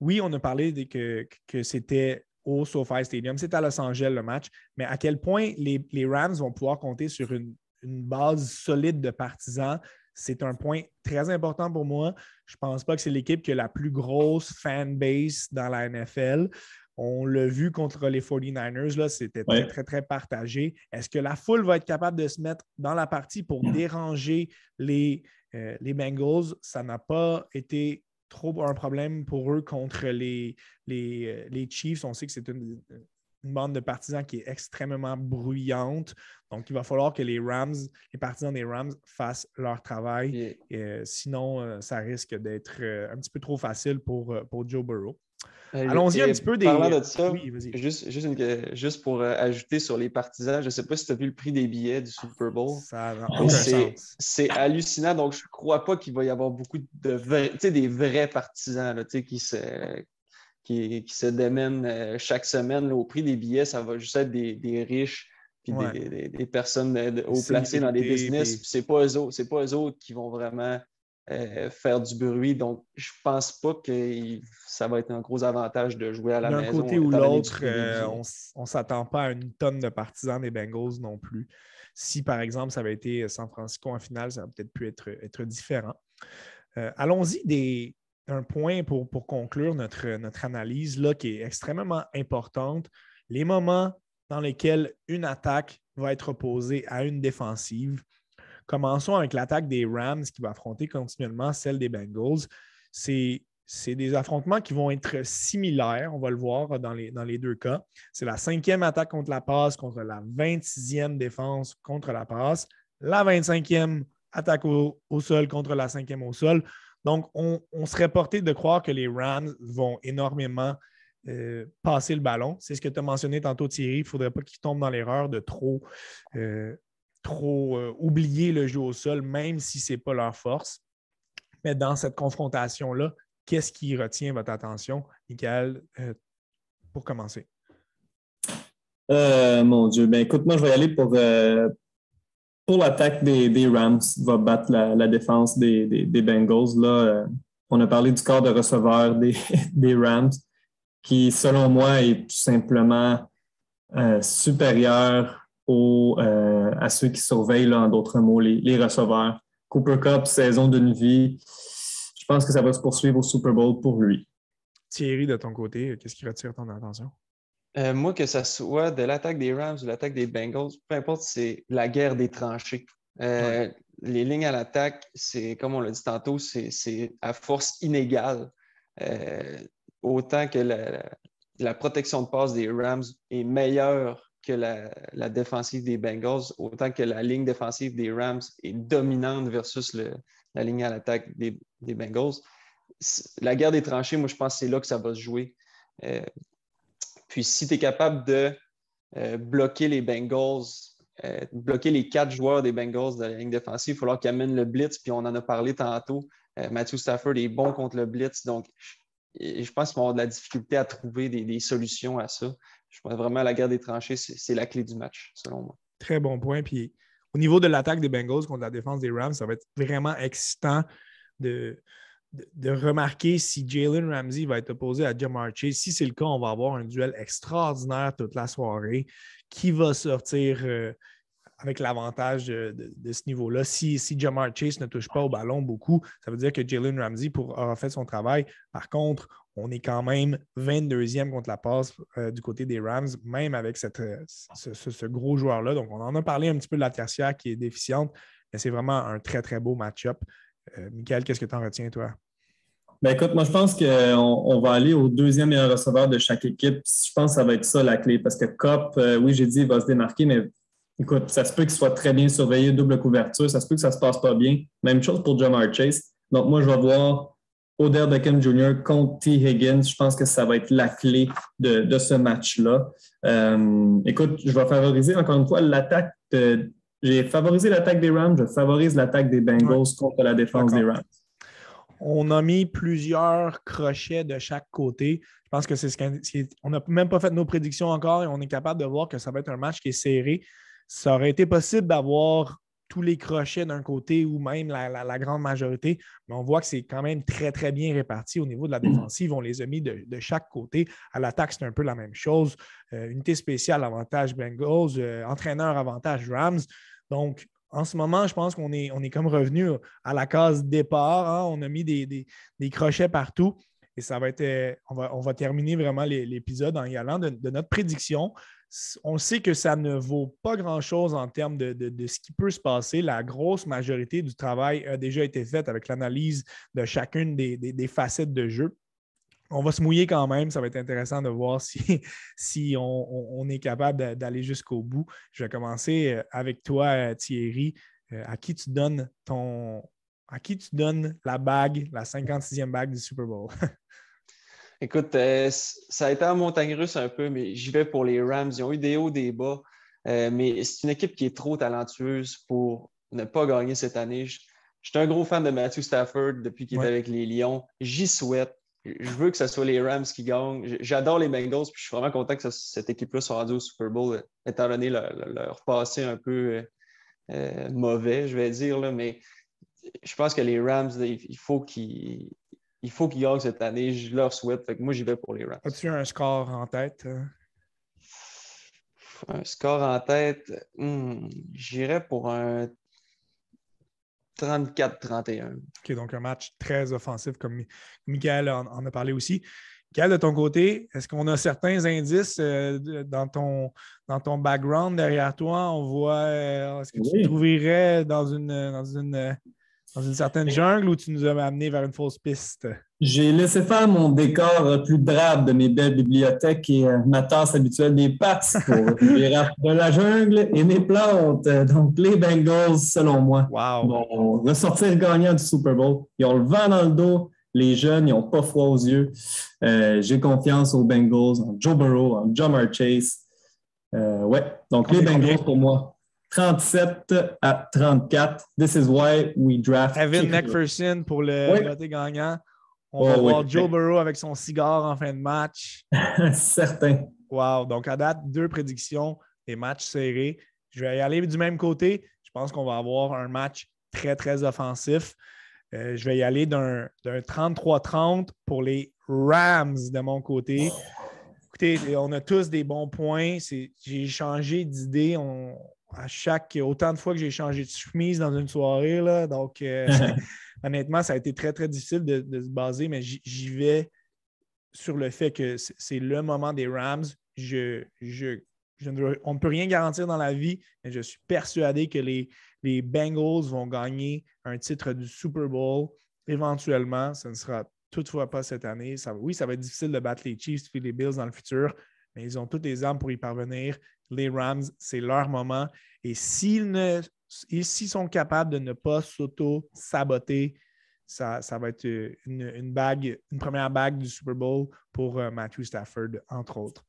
Oui, on a parlé de, que, que c'était au SoFi Stadium, c'est à Los Angeles le match, mais à quel point les, les Rams vont pouvoir compter sur une, une base solide de partisans, c'est un point très important pour moi. Je ne pense pas que c'est l'équipe qui a la plus grosse fanbase dans la N F L. On l'a vu contre les forty-niners, là, c'était ouais. très, très, très partagé. Est-ce que la foule va être capable de se mettre dans la partie pour ouais. déranger les, euh, les Bengals? Ça n'a pas été trop un problème pour eux contre les, les, les Chiefs. On sait que c'est une, une bande de partisans qui est extrêmement bruyante. Donc, il va falloir que les Rams, les partisans des Rams fassent leur travail. Yeah. Euh, sinon, euh, ça risque d'être euh, un petit peu trop facile pour, pour Joe Burrow. Euh, Allons-y un petit peu des... Parlant de ça, oui, vas-y. Juste, juste, une, juste pour euh, ajouter sur les partisans, je ne sais pas si tu as vu le prix des billets du Super Bowl. Ça rend aucun c'est, sens. C'est hallucinant, donc je ne crois pas qu'il va y avoir beaucoup de vrais, des vrais partisans là, qui, se, qui, qui se démènent chaque semaine. Là, au prix des billets, ça va juste être des, des riches puis ouais. des, des, des personnes haut placées dans des, des business. Des... Ce n'est pas, pas eux autres qui vont vraiment... Euh, faire du bruit. Donc, je ne pense pas que ça va être un gros avantage de jouer à la D'un maison. D'un côté ou l'autre, euh, on ne s'attend pas à une tonne de partisans des Bengals non plus. Si, par exemple, ça avait été San Francisco en finale, ça aurait peut-être pu être, être différent. Euh, allons-y des, d'un point pour, pour conclure notre, notre analyse là, qui est extrêmement importante. Les moments dans lesquels une attaque va être opposée à une défensive. Commençons avec l'attaque des Rams qui va affronter continuellement celle des Bengals. C'est, c'est des affrontements qui vont être similaires, on va le voir dans les, dans les deux cas. C'est la cinquième attaque contre la passe, contre la vingt-sixième défense contre la passe, la vingt-cinquième attaque au, au sol contre la cinquième au sol. Donc, on, on serait porté de croire que les Rams vont énormément euh, passer le ballon. C'est ce que tu as mentionné tantôt, Thierry. Il ne faudrait pas qu'ils tombent dans l'erreur de trop, euh, trop euh, oublier le jeu au sol, même si ce n'est pas leur force. Mais dans cette confrontation-là, qu'est-ce qui retient votre attention, Michaël, euh, pour commencer? Euh, mon Dieu, ben écoute, moi je vais y aller pour, euh, pour l'attaque des, des Rams qui va battre la, la défense des, des, des Bengals. Là, euh, on a parlé du corps de receveur des, des Rams qui, selon moi, est tout simplement euh, supérieur au, euh, à ceux qui surveillent, là, en d'autres mots, les, les receveurs. Cooper Kupp, saison d'une vie, je pense que ça va se poursuivre au Super Bowl pour lui. Thierry, de ton côté, qu'est-ce qui retire ton attention? Euh, moi, que ce soit de l'attaque des Rams ou de l'attaque des Bengals, peu importe, c'est la guerre des tranchées. Euh, ouais. Les lignes à l'attaque, c'est, comme on l'a dit tantôt, c'est, c'est à force inégale. Euh, autant que la, la protection de passe des Rams est meilleure que la, la défensive des Bengals, autant que la ligne défensive des Rams est dominante versus le, la ligne à l'attaque des, des Bengals. C'est, la guerre des tranchées, moi, je pense que c'est là que ça va se jouer. Euh, Puis, si tu es capable de euh, bloquer les Bengals, euh, bloquer les quatre joueurs des Bengals de la ligne défensive, il va falloir qu'ils amènent le blitz. Puis, on en a parlé tantôt. Euh, Matthew Stafford est bon contre le blitz. Donc, je pense qu'ils vont avoir de la difficulté à trouver des, des solutions à ça. Je pense vraiment à la guerre des tranchées, c'est, c'est la clé du match, selon moi. Très bon point. Puis, au niveau de l'attaque des Bengals contre la défense des Rams, ça va être vraiment excitant de... de remarquer si Jalen Ramsey va être opposé à Ja'Marr Chase. Si c'est le cas, on va avoir un duel extraordinaire toute la soirée qui va sortir euh, avec l'avantage de, de, de ce niveau-là. Si, si Ja'Marr Chase ne touche pas au ballon beaucoup, ça veut dire que Jalen Ramsey pour, aura fait son travail. Par contre, on est quand même vingt-deuxième contre la passe euh, du côté des Rams, même avec cette, euh, ce, ce, ce gros joueur-là. Donc, on en a parlé un petit peu de la tertiaire qui est déficiente, mais c'est vraiment un très, très beau match-up. Euh, Michaël, qu'est-ce que tu en retiens, toi? Ben écoute, moi, je pense qu'on on va aller au deuxième meilleur receveur de chaque équipe. Je pense que ça va être ça, la clé. Parce que Kupp, euh, oui, j'ai dit, il va se démarquer, mais écoute, ça se peut qu'il soit très bien surveillé, double couverture. Ça se peut que ça ne se passe pas bien. Même chose pour Ja'Marr Chase. Donc, moi, je vais voir Odell Beckham junior contre Tee Higgins. Je pense que ça va être la clé de, de ce match-là. Euh, écoute, je vais favoriser, encore une fois, l'attaque de... J'ai favorisé l'attaque des Rams. Je favorise l'attaque des Bengals, ouais, contre la défense des Rams. On a mis plusieurs crochets de chaque côté. Je pense que c'est ce qu'on on n'a même pas fait nos prédictions encore et on est capable de voir que ça va être un match qui est serré. Ça aurait été possible d'avoir tous les crochets d'un côté ou même la, la, la grande majorité, mais on voit que c'est quand même très, très bien réparti au niveau de la défensive. On les a mis de, de chaque côté. À l'attaque, c'est un peu la même chose. Euh, unité spéciale, avantage Bengals. Euh, entraîneur, avantage Rams. Donc, en ce moment, je pense qu'on est, on est comme revenu à la case départ. Hein? On a mis des, des, des crochets partout et ça va être, on va, on va terminer vraiment l'épisode en y allant de, de notre prédiction. On sait que ça ne vaut pas grand-chose en termes de, de, de ce qui peut se passer. La grosse majorité du travail a déjà été faite avec l'analyse de chacune des, des, des facettes de jeu. On va se mouiller quand même. Ça va être intéressant de voir si, si on, on, on est capable d'aller jusqu'au bout. Je vais commencer avec toi, Thierry. À qui tu donnes ton, à qui tu donnes la bague, la cinquante-sixième bague du Super Bowl? Écoute, euh, ça a été en montagne russe un peu, mais j'y vais pour les Rams. Ils ont eu des hauts, des bas. Euh, mais c'est une équipe qui est trop talentueuse pour ne pas gagner cette année. Je, je suis un gros fan de Matthew Stafford depuis qu'il, ouais, est avec les Lions. J'y souhaite. Je veux que ce soit les Rams qui gagnent. J'adore les Bengals, puis je suis vraiment content que cette équipe-là soit rendue au Super Bowl, étant donné leur, leur passé un peu euh, mauvais, je vais dire, là. Mais je pense que les Rams, il faut qu'ils, il faut qu'ils gagnent cette année. Je leur souhaite. Fait que moi, j'y vais pour les Rams. As-tu un score en tête? Un score en tête? Hmm, j'irais pour un trente-quatre à trente et un. OK, donc un match très offensif, comme Michaël en, en a parlé aussi. Michaël, de ton côté, est-ce qu'on a certains indices euh, dans, ton, dans ton background derrière toi? On voit, euh, est-ce que tu, oui, te trouverais dans une, dans une, dans une certaine jungle ou tu nous as amené vers une fausse piste? J'ai laissé faire mon décor plus drabe de mes belles bibliothèques et euh, ma tasse habituelle des Pats pour les rats de la jungle et mes plantes. Donc, les Bengals, selon moi, wow. vont ressortir gagnants du Super Bowl. Ils ont le vent dans le dos. Les jeunes, ils n'ont pas froid aux yeux. Euh, j'ai confiance aux Bengals, en Joe Burrow, en Ja'Marr Chase. Euh, ouais, donc combien, les Bengals combien? Pour moi. trente-sept à trente-quatre. This is why we draft. Evan McPherson pour le oui. voté gagnant. On oh, va oui. voir Joe Burrow avec son cigare en fin de match. Certain. Wow. Donc, à date, deux prédictions, des matchs serrés. Je vais y aller du même côté. Je pense qu'on va avoir un match très, très offensif. Euh, je vais y aller d'un, d'un trente-trois trente pour les Rams de mon côté. Écoutez, on a tous des bons points. C'est, j'ai changé d'idée. On... À chaque autant de fois que j'ai changé de chemise dans une soirée, là. Donc, euh, honnêtement, ça a été très, très difficile de, de se baser, mais j'y vais sur le fait que c'est le moment des Rams. Je, je, je ne, on ne peut rien garantir dans la vie, mais je suis persuadé que les, les Bengals vont gagner un titre du Super Bowl éventuellement. Ça ne sera toutefois pas cette année. Ça, oui, ça va être difficile de battre les Chiefs et les Bills dans le futur, mais ils ont toutes les armes pour y parvenir. Les Rams, c'est leur moment. Et s'ils, ne, s'ils sont capables de ne pas s'auto-saboter, ça, ça va être une, une, bague, une première bague du Super Bowl pour euh, Matthew Stafford, entre autres.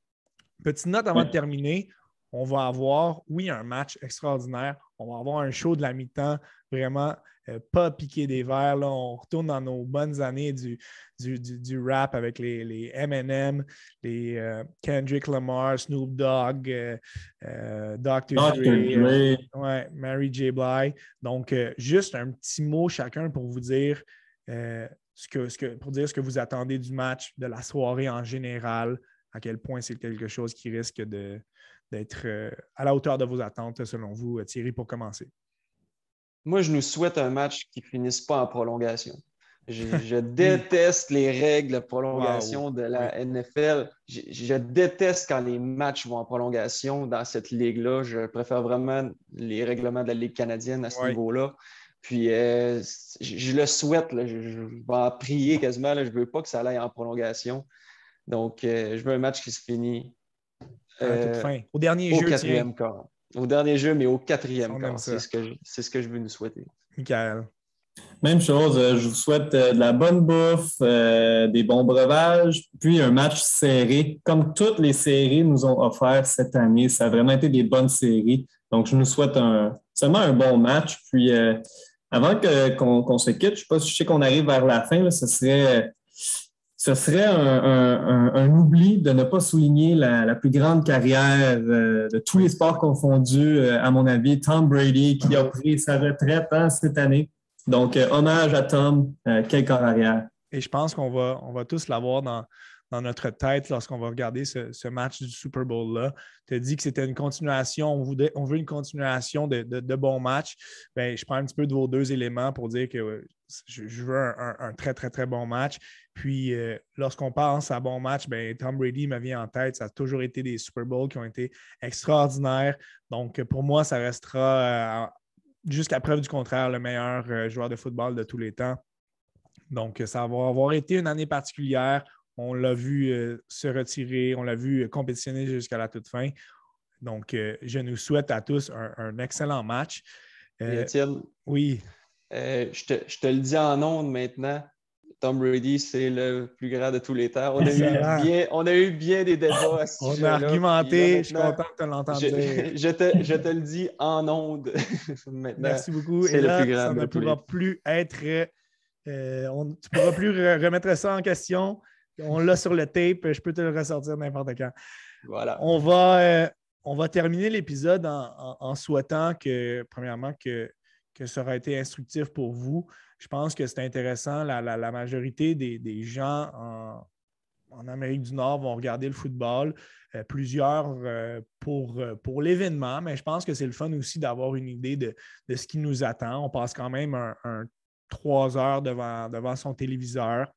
Petite note avant de terminer, on va avoir, oui, un match extraordinaire. On va avoir un show de la mi-temps, vraiment euh, pas piqué des verres. Là, on retourne dans nos bonnes années du, du, du, du rap avec les, les M and M, les euh, Kendrick Lamar, Snoop Dogg, euh, euh, docteur Dre, euh, ouais, Mary J. Blige. Donc, euh, juste un petit mot chacun pour vous dire euh, ce que, ce que, pour dire ce que vous attendez du match, de la soirée en général, à quel point c'est quelque chose qui risque de... d'être à la hauteur de vos attentes, selon vous, Thierry, pour commencer? Moi, je nous souhaite un match qui ne finisse pas en prolongation. Je, je déteste les règles de prolongation wow. de la N F L. Je, je déteste quand les matchs vont en prolongation dans cette ligue-là. Je préfère vraiment les règlements de la Ligue canadienne à ce ouais. niveau-là. Puis, euh, je, je le souhaite. Là. Je, je vais en prier quasiment. Là. Je ne veux pas que ça aille en prolongation. Donc, euh, je veux un match qui se finit Euh, toute fin. Au dernier au jeu. Au quatrième quart. Au dernier jeu, mais au quatrième quart. C'est ce, que je, c'est ce que je veux nous souhaiter. Michaël. Même chose. Je vous souhaite de la bonne bouffe, euh, des bons breuvages, puis un match serré, comme toutes les séries nous ont offert cette année. Ça a vraiment été des bonnes séries. Donc, je nous souhaite un, seulement un bon match. Puis, euh, avant que, qu'on, qu'on se quitte, je ne sais pas si je sais qu'on arrive vers la fin, là, ce serait... Ce serait un, un, un, un oubli de ne pas souligner la, la plus grande carrière euh, de tous les sports confondus, euh, à mon avis, Tom Brady, qui a pris sa retraite hein, cette année. Donc, euh, hommage à Tom, euh, quel corps arrière. Et je pense qu'on va, on va tous l'avoir dans, dans notre tête lorsqu'on va regarder ce, ce match du Super Bowl-là. Tu as dit que c'était une continuation, on, voudrait, on veut une continuation de, de, de bons matchs. Bien, je prends un petit peu de vos deux éléments pour dire que... Euh, Je veux un, un, un très, très, très bon match. Puis, euh, lorsqu'on pense à bon match, bien, Tom Brady me vient en tête. Ça a toujours été des Super Bowls qui ont été extraordinaires. Donc, pour moi, ça restera, euh, jusqu'à preuve du contraire, le meilleur euh, joueur de football de tous les temps. Donc, ça va avoir été une année particulière. On l'a vu euh, se retirer. On l'a vu euh, compétitionner jusqu'à la toute fin. Donc, euh, je nous souhaite à tous un, un excellent match. Euh, oui. Euh, je, te, je te le dis en ondes maintenant, Tom Brady, c'est le plus grand de tous les temps. On a, eu bien, on a eu bien des débats à ce sujet. On a argumenté, je suis content de te l'entendre dire. Je, je, te, je te le dis en ondes maintenant. Merci beaucoup. C'est Et le là, plus grand ça ne pourra plus être... Euh, on, tu ne pourras plus remettre ça en question. On l'a sur le tape, je peux te le ressortir n'importe quand. Voilà. On va, euh, on va terminer l'épisode en, en, en souhaitant que, premièrement, que que ça aurait été instructif pour vous. Je pense que c'est intéressant. La, la, la majorité des, des gens en, en Amérique du Nord vont regarder le football, euh, plusieurs euh, pour, euh, pour l'événement, mais je pense que c'est le fun aussi d'avoir une idée de, de ce qui nous attend. On passe quand même un, un trois heures devant, devant son téléviseur.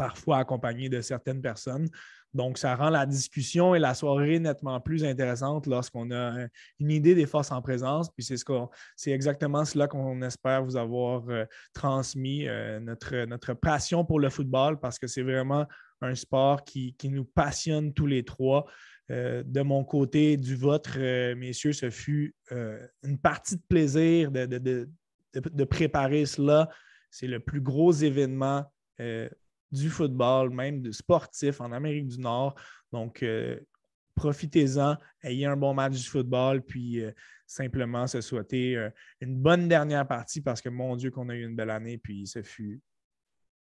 parfois accompagné de certaines personnes. Donc, ça rend la discussion et la soirée nettement plus intéressante lorsqu'on a une idée des forces en présence. Puis c'est, ce qu'on, c'est exactement cela qu'on espère vous avoir euh, transmis, euh, notre, notre passion pour le football, parce que c'est vraiment un sport qui, qui nous passionne tous les trois. Euh, de mon côté, du vôtre, euh, messieurs, ce fut euh, une partie de plaisir de, de, de, de, de préparer cela. C'est le plus gros événement euh, du football, même de sportif en Amérique du Nord. Donc, euh, profitez-en, ayez un bon match du football, puis euh, simplement se souhaiter euh, une bonne dernière partie parce que, mon Dieu, qu'on a eu une belle année, puis ce fut,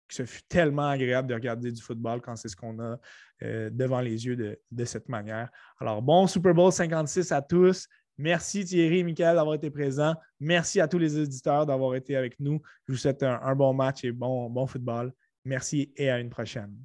ce fut tellement agréable de regarder du football quand c'est ce qu'on a euh, devant les yeux de, de cette manière. Alors, bon Super Bowl cinquante-six à tous. Merci Thierry et Michaël d'avoir été présents. Merci à tous les auditeurs d'avoir été avec nous. Je vous souhaite un, un bon match et bon, bon football. Merci et à une prochaine.